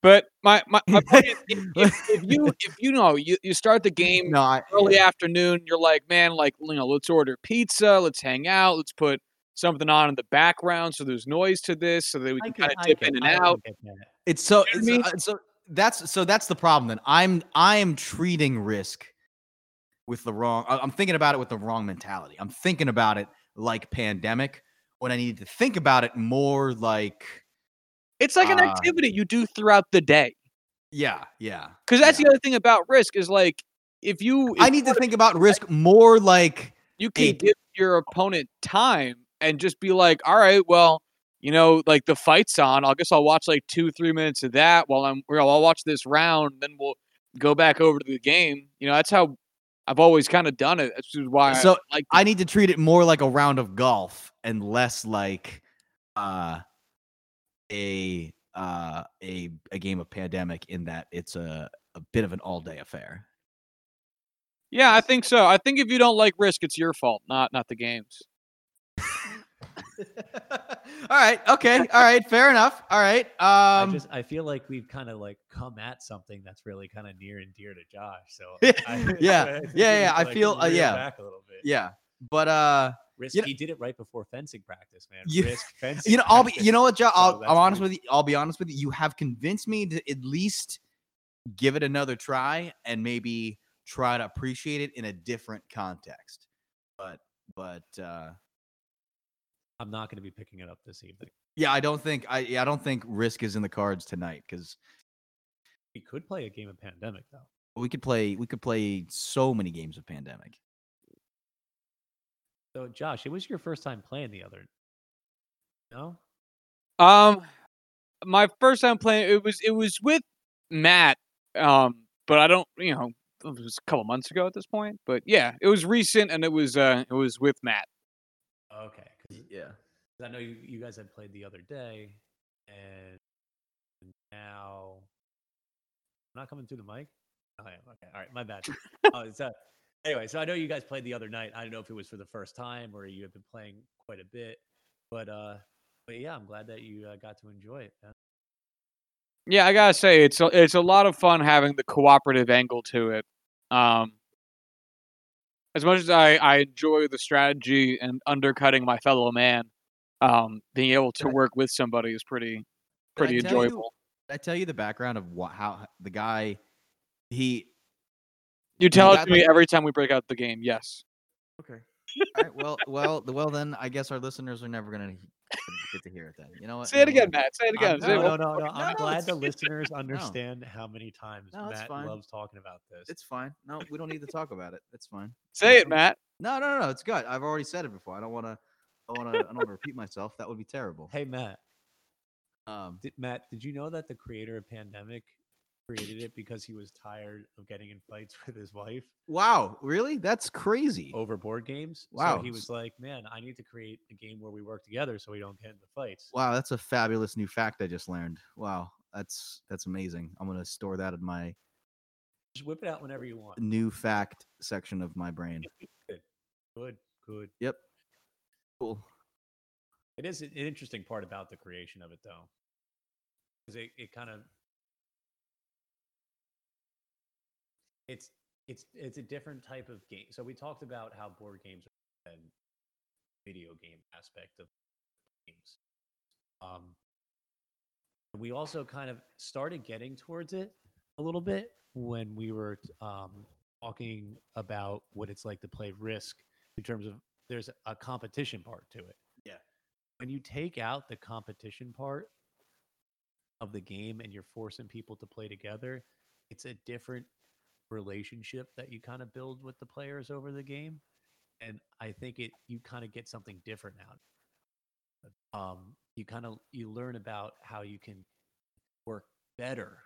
but my my, my point is, if, if, if you if you know you, you start the game no, I, early yeah. afternoon, you're like, man, like you know, let's order pizza, let's hang out, let's put something on in the background so there's noise to this, so that we can kind of dip in and out. It's so you know it's, uh, so that's so that's the problem. Then I'm I'm treating Risk with the wrong, I'm thinking about it with the wrong mentality. I'm thinking about it like Pandemic, when I need to think about it more like it's like uh, an activity you do throughout the day. Yeah, yeah. Because that's yeah. the other thing about Risk is like if you, if I need to think about Risk more like you can a, give your opponent time and just be like, all right, well, you know, like the fight's on. I guess I'll watch like two, three minutes of that while I'm. Or I'll watch this round, then we'll go back over to the game. You know, that's how. I've always kind of done it. That's why. So I, like I need to treat it more like a round of golf and less like uh, a uh, a a game of Pandemic. In that it's a, a bit of an all day affair. Yeah, I think so. I think if you don't like Risk, it's your fault, not not the games. all right. Okay. All right. Fair enough. All right. Um, I just I feel like we've kind of like come at something that's really kind of near and dear to Josh. So I, yeah, I, I yeah, yeah. I like feel uh, yeah, back a little bit. yeah. But uh, Risk. You know, he did it right before fencing practice, man. You, Risk fencing. You know, I'll be. You know what, Josh? I'll, so I'm honest weird. with you. I'll be honest with you. You have convinced me to at least give it another try and maybe try to appreciate it in a different context. But but. uh I'm not going to be picking it up this evening. Yeah, I don't think I. Yeah, I don't think Risk is in the cards tonight, because we could play a game of Pandemic though. We could play. We could play so many games of Pandemic. So, Josh, it was your first time playing the other. No. Um, my first time playing it was it was with Matt. Um, but I don't. You know, it was a couple months ago at this point. But yeah, it was recent, and it was uh, it was with Matt. Okay. Yeah, I know you, you guys had played the other day, and now I'm not coming through the mic. Oh, yeah, okay, all right, my bad. oh, it's uh, anyway, so I know you guys played the other night. I don't know if it was for the first time or you have been playing quite a bit, but uh, but yeah, I'm glad that you uh, got to enjoy it, man. Yeah, I gotta say it's a, it's a lot of fun having the cooperative angle to it. Um, As much as I, I enjoy the strategy and undercutting my fellow man, um, being able to work with somebody is pretty pretty did I enjoyable. You, did I tell you the background of what, how the guy, he... You tell it to me every time we break out the game, yes. Okay. All right, well, well, well, then I guess our listeners are never going to get to hear it then. You know what? Say it again, Matt. Say it again. No, no, no, no. I'm glad the listeners understand how many times Matt loves talking about this. It's fine. No, we don't need to talk about it. It's fine. Say it, Matt. No, no, no, no. It's good. I've already said it before. I don't want to. I want to. I don't want to repeat myself. That would be terrible. Hey, Matt. Um, did, Matt, did you know that the creator of Pandemic created it because he was tired of getting in fights with his wife? Wow, really? That's crazy. Over board games. Wow. So he was like, man, I need to create a game where we work together so we don't get into fights. Wow, that's a fabulous new fact I just learned. Wow, that's that's amazing. I'm going to store that in my... Just whip it out whenever you want. New fact section of my brain. Good, good, good. Yep. Cool. It is an interesting part about the creation of it, though. Because it, it kind of... It's it's it's a different type of game. So we talked about how board games are and video game aspect of games. Um, we also kind of started getting towards it a little bit when we were um, talking about what it's like to play Risk in terms of there's a competition part to it. Yeah. When you take out the competition part of the game and you're forcing people to play together, it's a different relationship that you kind of build with the players over the game. And I think it you kind of get something different out of it. Um, you kind of you learn about how you can work better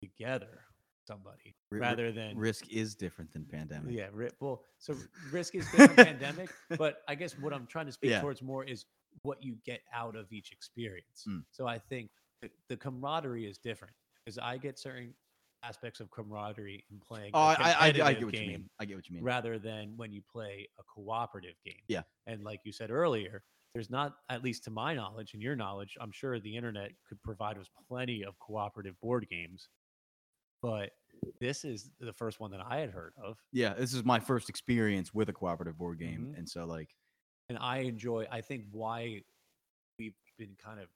together with somebody R- rather than Risk is different than Pandemic. Yeah, ri- well, so Risk is different than Pandemic, but I guess what I'm trying to speak yeah. towards more is what you get out of each experience. Mm. So I think the, the camaraderie is different because I get certain aspects of camaraderie in playing oh, a competitive I, I, I get what game you mean. I get what you mean. Rather than when you play a cooperative game. Yeah. And like you said earlier, there's not, at least to my knowledge and your knowledge, I'm sure the internet could provide us plenty of cooperative board games, but this is the first one that I had heard of. Yeah, this is my first experience with a cooperative board game. Mm-hmm. And so like... And I enjoy, I think why we've been kind of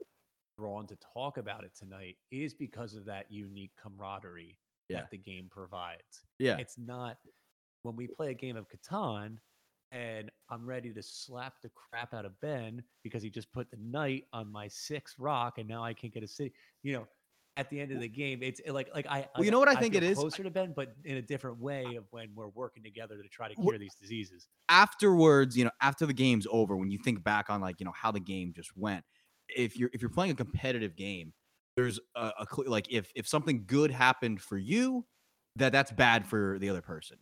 drawn to talk about it tonight is because of that unique camaraderie yeah. that the game provides. Yeah. It's not when we play a game of Catan and I'm ready to slap the crap out of Ben because he just put the knight on my sixth rock and now I can't get a city, you know, at the end of the game. It's like, like I, well, you know what I, I think it is closer to Ben, but in a different way of when we're working together to try to cure these diseases afterwards, you know, after the game's over, when you think back on like, you know, how the game just went, if you're if you're playing a competitive game, there's a, a like if if something good happened for you, that that's bad for the other person,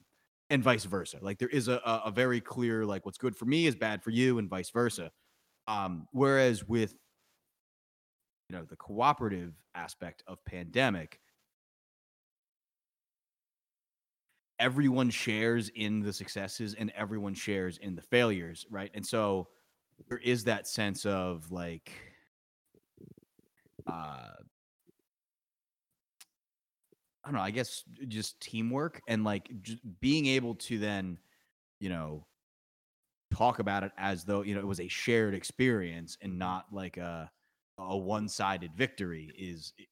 and vice versa. Like there is a a very clear like what's good for me is bad for you, and vice versa. Um, whereas with you know the cooperative aspect of Pandemic, everyone shares in the successes and everyone shares in the failures, right? And so there is that sense of like. Uh, I don't know, I guess just teamwork and like just being able to then, you know, talk about it as though, you know, it was a shared experience and not like a, a one-sided victory is it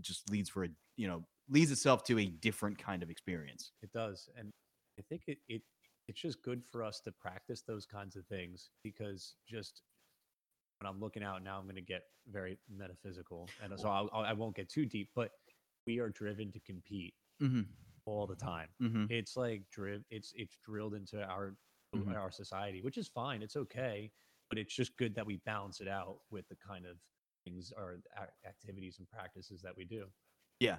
just leads for a, you know, leads itself to a different kind of experience. It does. And I think it, it it's just good for us to practice those kinds of things because just when I'm looking out now, I'm going to get very metaphysical. And so I'll, I won't get too deep, but we are driven to compete mm-hmm. all the time. Mm-hmm. It's like driv- it's it's drilled into our mm-hmm. our society, which is fine. It's okay, but it's just good that we balance it out with the kind of things or activities and practices that we do. Yeah,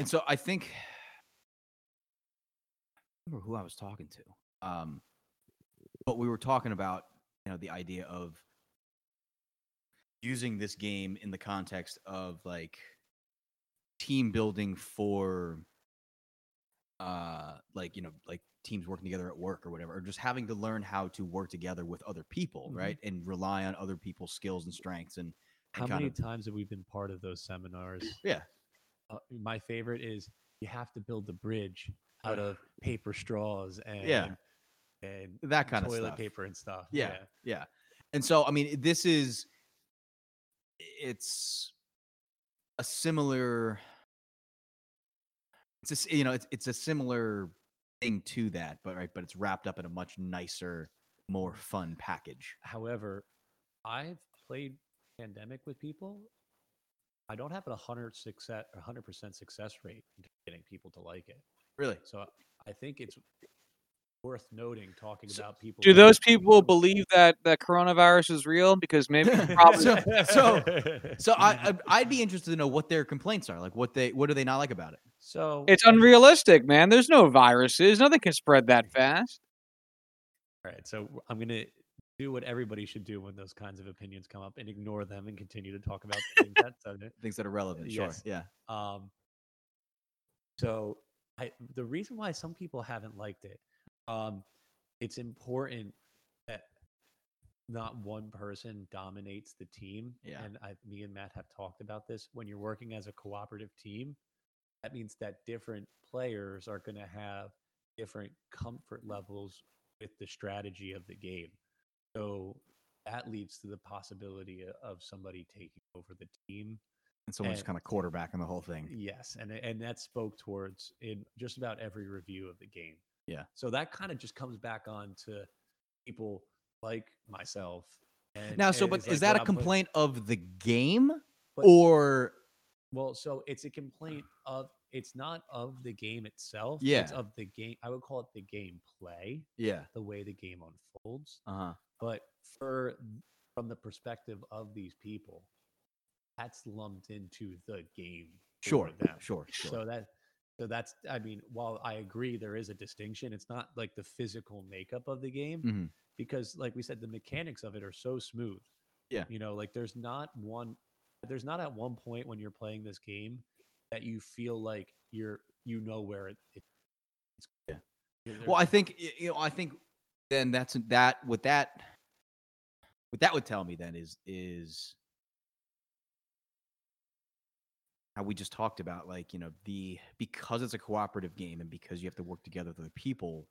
and so I think I remember who I was talking to, um, but we were talking about you know the idea of using this game in the context of like. Team building for uh like you know like teams working together at work or whatever, or just having to learn how to work together with other people mm-hmm. right and rely on other people's skills and strengths and, and how many of... times have we been part of those seminars yeah uh, my favorite is you have to build the bridge out of paper straws and yeah and that kind of toilet paper and stuff yeah, yeah yeah and so I mean this is it's a similar It's a, you know, it's it's a similar thing to that, but right, but it's wrapped up in a much nicer, more fun package. However, I've played Pandemic with people. I don't have a hundred success, a hundred percent success rate in getting people to like it. Really? So I think it's worth noting talking so about people. Do those people believe that that coronavirus is real? Because maybe probably so. So, so I I'd be interested to know what their complaints are. Like what they what do they not like about it? So it's unrealistic, man. There's no viruses. Nothing can spread that fast. All right. So I'm going to do what everybody should do when those kinds of opinions come up and ignore them and continue to talk about things, that, things that are relevant. Sure. Yes. Yeah. Um. So I, the reason why some people haven't liked it, um, it's important that not one person dominates the team. Yeah. And I, me and Matt have talked about this. When you're working as a cooperative team, that means that different players are going to have different comfort levels with the strategy of the game. So that leads to the possibility of somebody taking over the team and someone and, just kind of quarterbacking the whole thing. Yes, and and that spoke towards in just about every review of the game. Yeah. So that kind of just comes back on to people like myself. And, now, so, but is, like is that a complaint of the game but, or? Well, so it's a complaint of, it's not of the game itself. Yeah. It's of the game. I would call it the gameplay. Yeah. The way the game unfolds. Uh-huh. But for, from the perspective of these people, that's lumped into the game. Sure. Sure. Sure. So that, so that's, I mean, while I agree there is a distinction, it's not like the physical makeup of the game. Mm-hmm. Because like we said, the mechanics of it are so smooth. Yeah. You know, like there's not one, there's not at one point when you're playing this game that you feel like you're, you know, where it, it it's. Yeah. You know, well, I think, you know, I think then that's that, what that, what that would tell me then is, is how we just talked about, like, you know, the, because it's a cooperative game and because you have to work together with other people,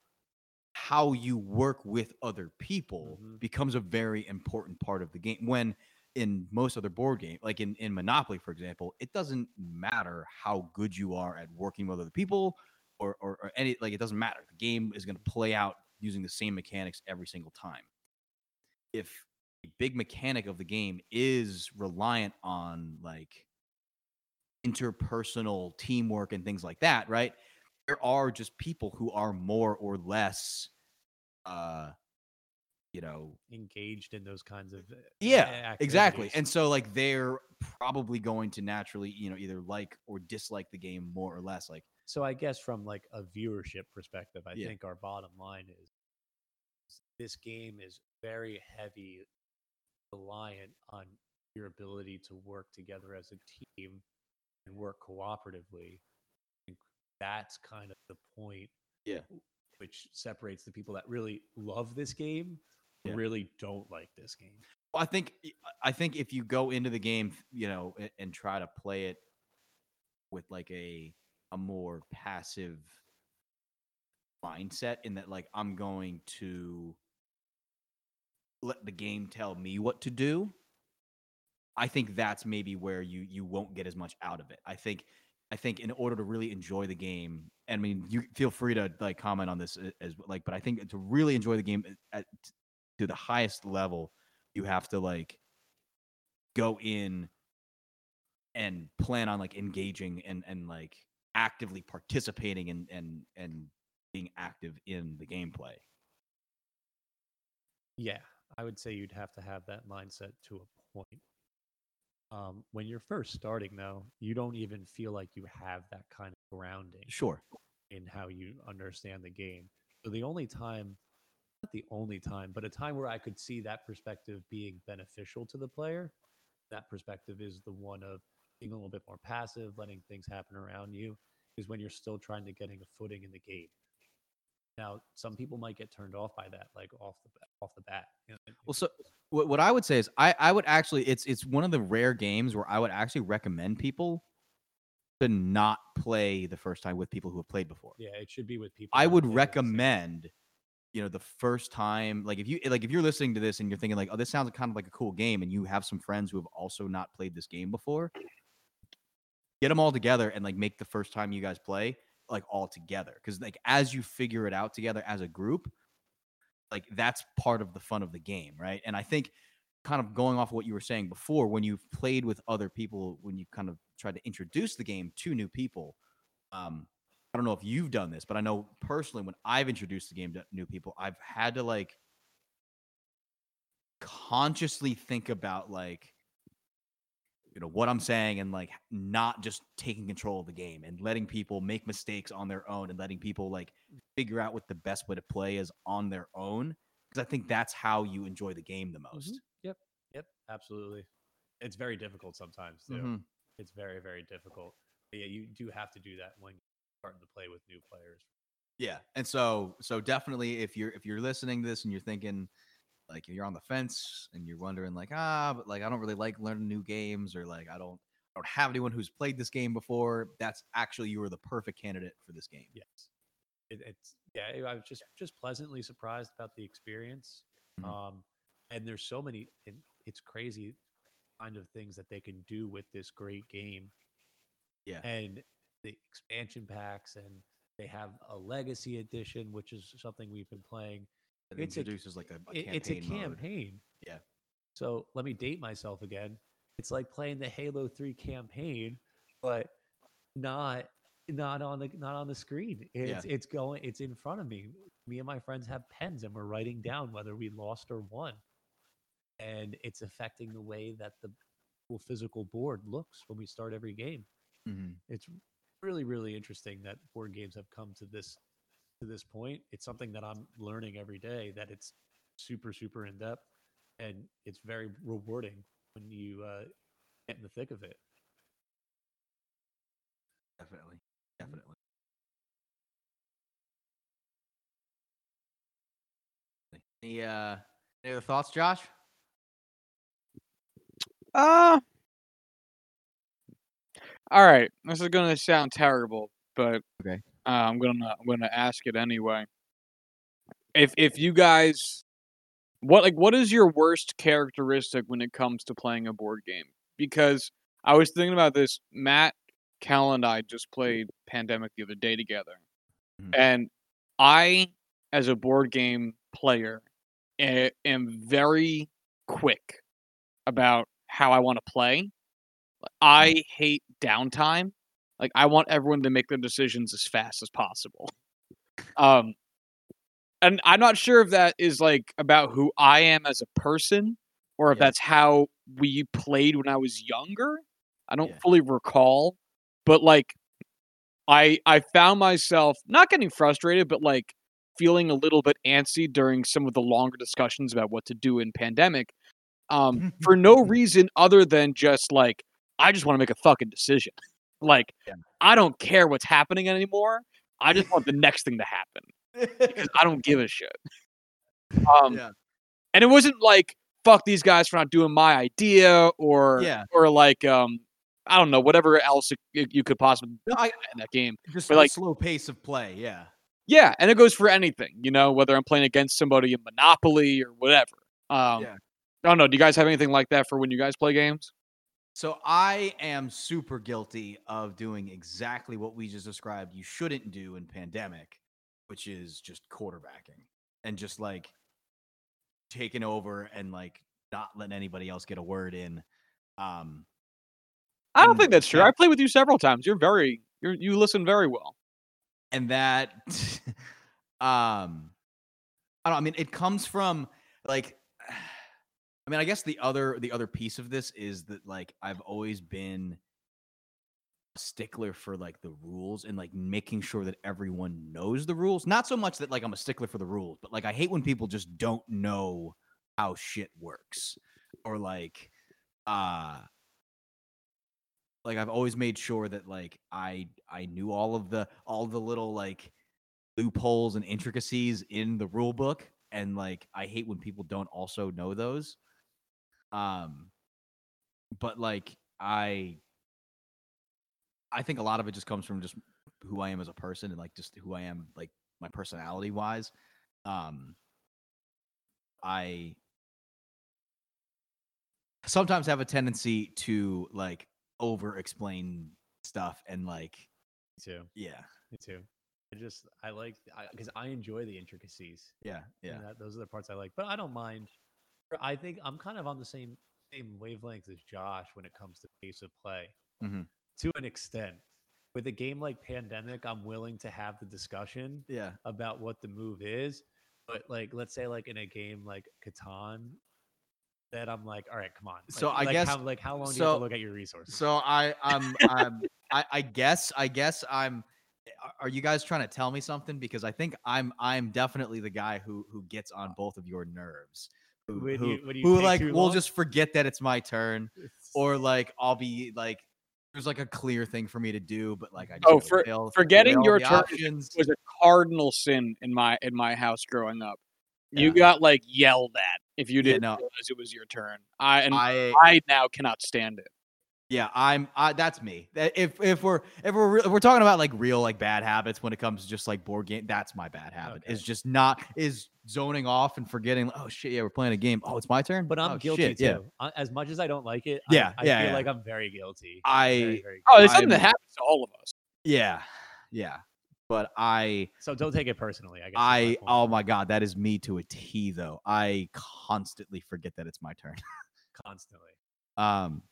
how you work with other people mm-hmm. becomes a very important part of the game. When in most other board games, like in, in Monopoly, for example, it doesn't matter how good you are at working with other people or, or, or any, like it doesn't matter. The game is going to play out using the same mechanics every single time. If a big mechanic of the game is reliant on like interpersonal teamwork and things like that, right? There are just people who are more or less, uh, you know, engaged in those kinds of yeah, activities. Exactly. And so, like, they're probably going to naturally, you know, either like or dislike the game more or less. Like, so I guess from like a viewership perspective, I yeah. think our bottom line is this game is very heavy reliant on your ability to work together as a team and work cooperatively. That's kind of the point, yeah, which separates the people that really love this game, yeah. really don't like this game. Well, I think I think if you go into the game, you know, and try to play it with like a a more passive mindset, in that like I'm going to let the game tell me what to do, I think that's maybe where you you won't get as much out of it. I think. I think in order to really enjoy the game, I mean, you feel free to like comment on this as like, but I think to really enjoy the game at, to the highest level, you have to like go in and plan on like engaging and, and like actively participating and, and, and being active in the gameplay. Yeah. I would say you'd have to have that mindset to a point. Um, when you're first starting, though, you don't even feel like you have that kind of grounding. Sure. In how you understand the game. So the only time, not the only time, but a time where I could see that perspective being beneficial to the player, that perspective is the one of being a little bit more passive, letting things happen around you, is when you're still trying to getting a footing in the game. Now, some people might get turned off by that, like off the off the bat. You know? Well, so what what I would say is I, I would actually it's it's one of the rare games where I would actually recommend people to not play the first time with people who have played before. Yeah, it should be with people. I would recommend, you know, the first time, like if you like if you're listening to this and you're thinking like, oh, this sounds kind of like a cool game, and you have some friends who have also not played this game before, get them all together and like make the first time you guys play like all together, because like as you figure it out together as a group, like that's part of the fun of the game, right? And I think kind of going off of what you were saying before, when you've played with other people, when you kind of try to introduce the game to new people, um I don't know if you've done this, but I know personally when I've introduced the game to new people, I've had to like consciously think about like, you know, what I'm saying, and like not just taking control of the game and letting people make mistakes on their own and letting people like figure out what the best way to play is on their own. Because I think that's how you enjoy the game the most. Mm-hmm. Yep. Yep. Absolutely. It's very difficult sometimes, too. Mm-hmm. It's very, very difficult. But yeah, you do have to do that when you're starting to play with new players. Yeah. And so, so definitely if you're, if you're listening to this and you're thinking, like you're on the fence and you're wondering like, ah, but like, I don't really like learning new games, or like, I don't, I don't have anyone who's played this game before. That's actually, you are the perfect candidate for this game. Yes. It, it's yeah. I was just, just pleasantly surprised about the experience. Mm-hmm. Um, and there's so many, and it's crazy. kind of things that they can do with this great game. Yeah. And the expansion packs, and they have a legacy edition, which is something we've been playing. It it's introduces a, like a, a it, campaign. It's a campaign. Mode. Yeah. So let me date myself again. It's like playing the Halo three campaign, but not not on the not on the screen. It's yeah. it's going it's in front of me. Me and my friends have pens, and we're writing down whether we lost or won. And it's affecting the way that the physical board looks when we start every game. Mm-hmm. It's really, really interesting that board games have come to this to this point. It's something that I'm learning every day, that it's super, super in depth, and it's very rewarding when you uh, get in the thick of it. Definitely, definitely. Any uh, any other thoughts, Josh? Uh, all right. This is gonna sound terrible, but okay. Uh, I'm gonna I'm gonna ask it anyway. If if you guys, what like what is your worst characteristic when it comes to playing a board game? Because I was thinking about this. Matt, Cal, and I just played Pandemic the other day together, mm-hmm. and I, as a board game player, am very quick about how I want to play. I hate downtime. Like, I want everyone to make their decisions as fast as possible. Um, and I'm not sure if that is like about who I am as a person, or if yeah. that's how we played when I was younger. I don't yeah. fully recall, but like, I I found myself not getting frustrated, but like feeling a little bit antsy during some of the longer discussions about what to do in Pandemic. Um, for no reason other than just like, I just want to make a fucking decision. Like, yeah. I don't care what's happening anymore. I just want the next thing to happen because I don't give a shit. Um, yeah. And it wasn't like, fuck these guys for not doing my idea, or yeah. or like, um, I don't know, whatever else you, you could possibly do in that game. Just but a like, slow pace of play, yeah. Yeah, and it goes for anything, you know, whether I'm playing against somebody in Monopoly or whatever. Um, yeah. I don't know. Do you guys have anything like that for when you guys play games? So I am super guilty of doing exactly what we just described you shouldn't do in Pandemic, which is just quarterbacking and just like taking over and like not letting anybody else get a word in. Um, I don't think that's true. I played with you several times. You're very, you're, you listen very well. And that, um, I don't, I mean, it comes from like, I mean, I guess the other the other piece of this is that like I've always been a stickler for like the rules and like making sure that everyone knows the rules. Not so much that like I'm a stickler for the rules, but like I hate when people just don't know how shit works, or like uh like I've always made sure that like I I knew all of the all the little like loopholes and intricacies in the rule book, and like I hate when people don't also know those. Um, but like, I, I think a lot of it just comes from just who I am as a person, and like just who I am, like my personality wise. Um, I sometimes have a tendency to like over explain stuff, and like, me too. Yeah, me too. I just, I like, because I, I enjoy the intricacies. Yeah. Yeah. That, those are the parts I like, but I don't mind. I think I'm kind of on the same same wavelength as Josh when it comes to pace of play, mm-hmm. to an extent. With a game like Pandemic, I'm willing to have the discussion yeah. about what the move is. But like, let's say like in a game like Catan, that I'm like, all right, come on. Like, so I like guess how, like how long so, do you have to look at your resources? So I I'm, I'm I I guess I guess I'm. Are you guys trying to tell me something? Because I think I'm I'm definitely the guy who who gets on both of your nerves. Who, you, who, who like will just forget that it's my turn, or like I'll be like, there's like a clear thing for me to do, but like I just oh for, fail, forgetting your turn options. Was a cardinal sin in my in my house growing up. Yeah. You got like yelled at if you didn't yeah, no. realize it was your turn. I and I, I now cannot stand it. Yeah, I'm. I, that's me. If if we're if we're if we're talking about like real like bad habits when it comes to just like board game, that's my bad habit. Okay. Is just not is zoning off and forgetting. Oh shit! Yeah, we're playing a game. Oh, it's my turn. But I'm oh, guilty shit, too. Yeah. As much as I don't like it, yeah, I, I yeah, feel yeah. like I'm very guilty. I'm I very, very guilty. oh, there's something I, that happens to all of us. Yeah, yeah. But I so don't take it personally. I guess I my oh my god, that is me to a T though. I constantly forget that it's my turn. Constantly. Um.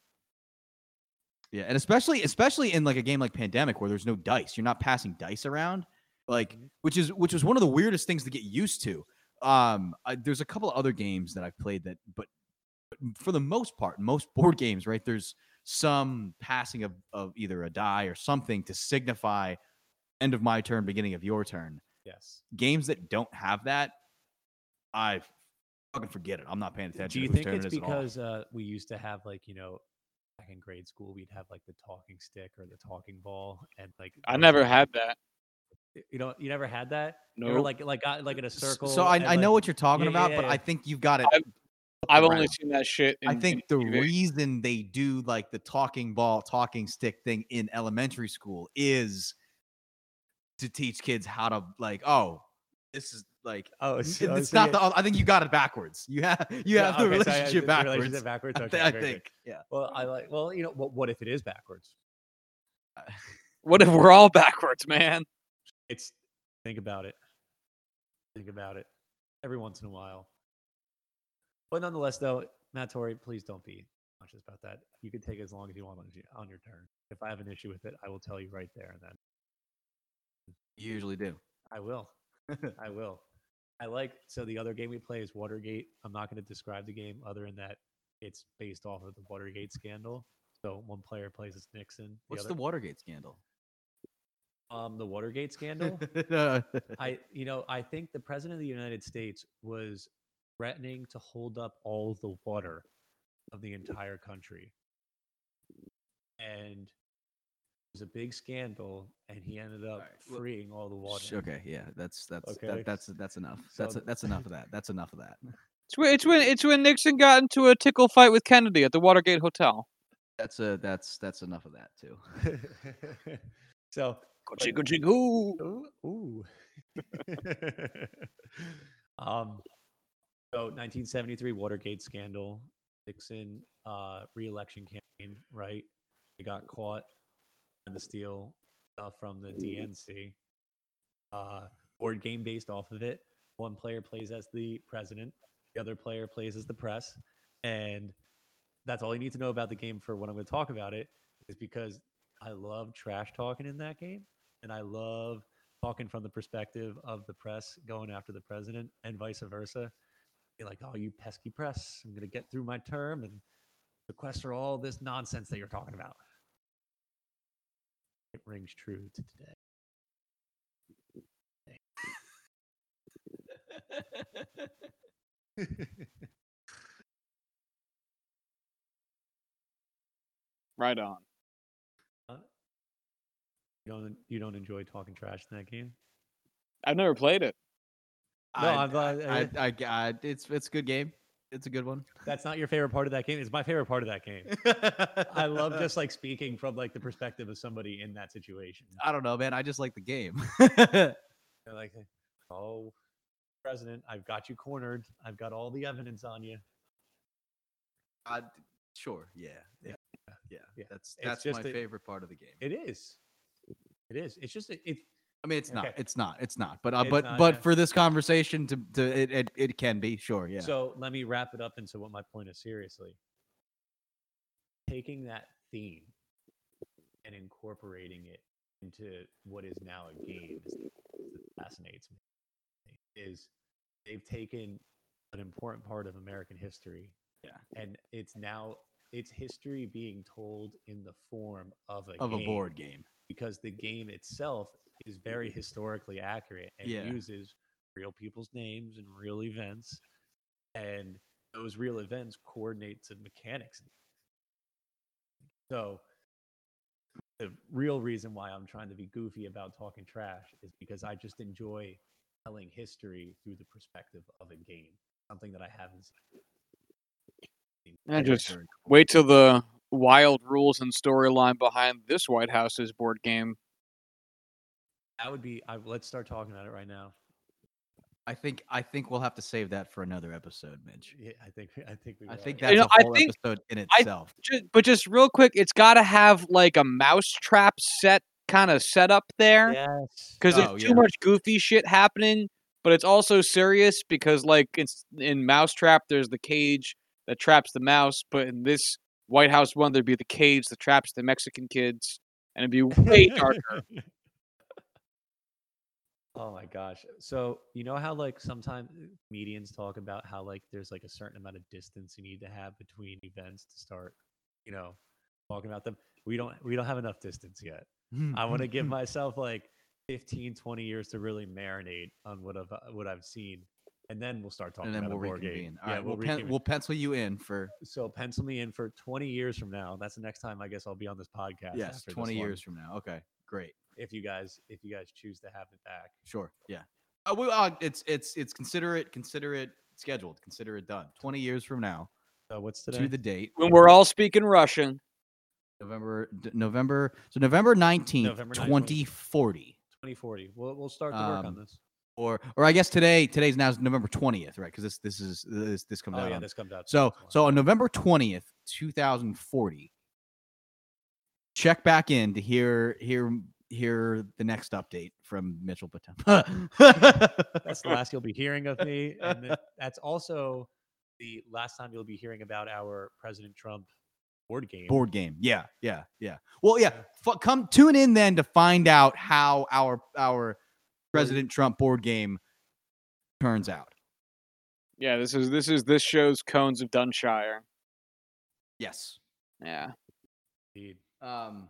Yeah, and especially especially in like a game like Pandemic where there's no dice, you're not passing dice around, like which is which was one of the weirdest things to get used to. Um, I, there's a couple of other games that I've played that, but, but for the most part, most board games, right? There's some passing of, of either a die or something to signify end of my turn, beginning of your turn. Yes, games that don't have that, I fucking forget it. I'm not paying attention. Do you think it's because uh, we used to have like you know. Back in grade school, we'd have like the talking stick or the talking ball, and like I never had that. You know, you never had that. No, you were, like like like in a circle. So I, I like, know what you're talking yeah, about, yeah, yeah, but yeah. I think you've got it. I've, I've only seen that shit. In, I think the T V. Reason they do like the talking ball, talking stick thing in elementary school is to teach kids how to like. Oh, this is like oh, it's, it's, it's not the. I think you got it backwards. You have you yeah, have the okay, relationship so I, the backwards. Relationship backwards. Okay, I, th- I think. Good. Yeah. Well, I like. Well, you know, what, what if it is backwards? What if we're all backwards, man? It's think about it. Think about it. Every once in a while. But nonetheless, though, Matt Torrey, please don't be conscious about that. You can take as long as you want on your turn. If I have an issue with it, I will tell you right there and then. You usually do. I will. I will. I like so the other game we play is Watergate. I'm not going to describe the game other than that it's based off of the Watergate scandal. So one player plays as Nixon. The What's other, the Watergate scandal? Um, the Watergate scandal. I, you know, I think the president of the United States was threatening to hold up all the water of the entire country, and. It was a big scandal, and he ended up all right. freeing all the water. Okay, yeah, that's that's okay. that, that's that's enough. So, that's that's enough of that. That's enough of that. It's when it's when it's when Nixon got into a tickle fight with Kennedy at the Watergate Hotel. That's a that's that's enough of that too. So go chicka chicka ooh ooh. um, so nineteen seventy-three Watergate scandal, Nixon uh re-election campaign, right? He got caught. To steal stuff from the D N C uh, board game based off of it. One player plays as the president, the other player plays as the press, and that's all you need to know about the game for what I'm going to talk about it is because I love trash talking in that game, and I love talking from the perspective of the press going after the president and vice versa. You're like, oh, you pesky press, I'm going to get through my term and sequester all this nonsense that you're talking about. It rings true to today. Right on. Huh? You don't you don't enjoy talking trash in that game? I've never played it. No, I, I'm glad. I, I, I, I, it's it's a good game. It's a good one. That's not your favorite part of that game. It's my favorite part of that game. I love just like speaking from like the perspective of somebody in that situation. I don't know, man. I just like the game. Like, oh, President, I've got you cornered. I've got all the evidence on you. I, sure. Yeah. Yeah. Yeah. yeah. yeah. That's that's my a, favorite part of the game. It is. It is. It's just it. it I mean, it's okay. not. It's not. It's not. But uh, it's but not, but yeah. for this conversation, to to it, it it can be sure. Yeah. So let me wrap it up into what my point is. Seriously, taking that theme and incorporating it into what is now a game is, that fascinates me. Is they've taken an important part of American history. Yeah. And it's now it's history being told in the form of a of game, a board game because the game itself. Is very historically accurate and yeah. uses real people's names and real events, and those real events coordinate to mechanics. So the real reason why I'm trying to be goofy about talking trash is because I just enjoy telling history through the perspective of a game, something that I haven't seen. I just wait till the wild rules and storyline behind this White House's board game. That would be. I, let's start talking about it right now. I think. I think we'll have to save that for another episode, Mitch. Yeah, I think. I think. We I think that's you know, a whole think, episode in itself. I, just, but just real quick, it's got to have like a mousetrap set kind of set up there. Yes. Because oh, there's yeah. too much goofy shit happening, but it's also serious because, like, it's in Mousetrap, there's the cage that traps the mouse, but in this White House one, there'd be the cage that traps the Mexican kids, and it'd be way darker. Oh my gosh. So, you know how like sometimes comedians talk about how like there's like a certain amount of distance you need to have between events to start, you know, talking about them. We don't we don't have enough distance yet. I want to give myself like fifteen, twenty years to really marinate on what I've, what I've seen, and then we'll start talking and then about we'll Watergate. All yeah, right, we'll we'll, pen- we'll pencil you in for So pencil me in for twenty years from now. That's the next time I guess I'll be on this podcast. Yes, after twenty years from now. Okay. Great. If you guys, if you guys choose to have it back, sure, yeah. Uh, we, uh, it's it's it's consider it, consider it scheduled, consider it done. Twenty years from now, uh, what's today? To the date when we're all speaking Russian, November, d- November, so November nineteenth, twenty forty. Twenty forty. We'll we'll start to work um, on this. Or or I guess today today's now is November twentieth, right? Because this this is this this comes oh, out. Oh yeah, on. This comes out. So so on November twentieth, two thousand forty. Check back in to hear hear. hear the next update from Mitchell Potempa. That's the last you'll be hearing of me. And that's also the last time you'll be hearing about our President Trump board game. Board game. Yeah. Yeah. Yeah. Well, yeah. F- come tune in then to find out how our, our President Trump board game turns out. Yeah. This is, this is, this show's Cones of Dunshire. Yes. Yeah. Indeed. Um,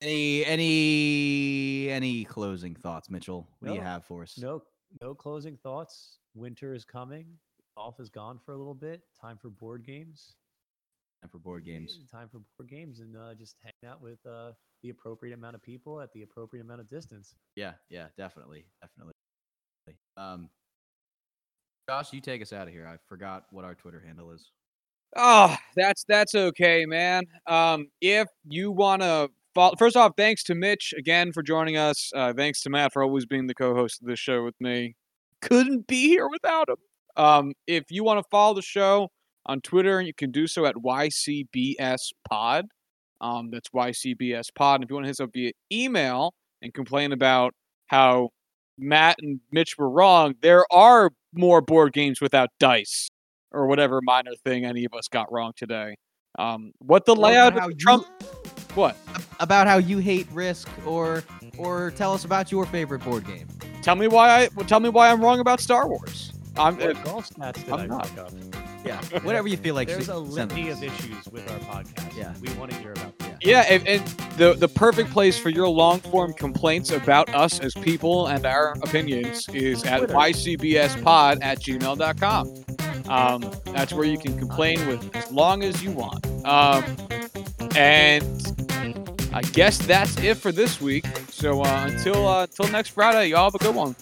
Any any any closing thoughts, Mitchell? What no, do you have for us? No, no closing thoughts. Winter is coming. Golf is gone for a little bit. Time for board games. Time for board games. Time for board games, and uh, just hang out with uh, the appropriate amount of people at the appropriate amount of distance. Yeah, yeah, definitely, definitely. Um, Josh, you take us out of here. I forgot what our Twitter handle is. Oh, that's that's okay, man. Um, if you wanna. First off, thanks to Mitch again for joining us. Uh, thanks to Matt for always being the co-host of this show with me. Couldn't be here without him. Um, if you want to follow the show on Twitter, you can do so at Y C B S Pod. Um, that's Y C B S Pod. And if you want to hit us up via email and complain about how Matt and Mitch were wrong, there are more board games without dice or whatever minor thing any of us got wrong today. Um, what the layout of the Trump... What? About how you hate Risk, or or tell us about your favorite board game. Tell me why I well, tell me why I'm wrong about Star Wars. I'm uh, golf stats that I'm I not. Up. Yeah, whatever you feel like. There's a litany of issues with our podcast. Yeah, we want to hear about that. Yeah, yeah and, and the the perfect place for your long form complaints about us as people and our opinions is at Y C B S Pod at gmail dot com. Um, that's where you can complain with as long as you want. Um, and. I guess that's it for this week. So uh, until uh, until next Friday, y'all have a good one.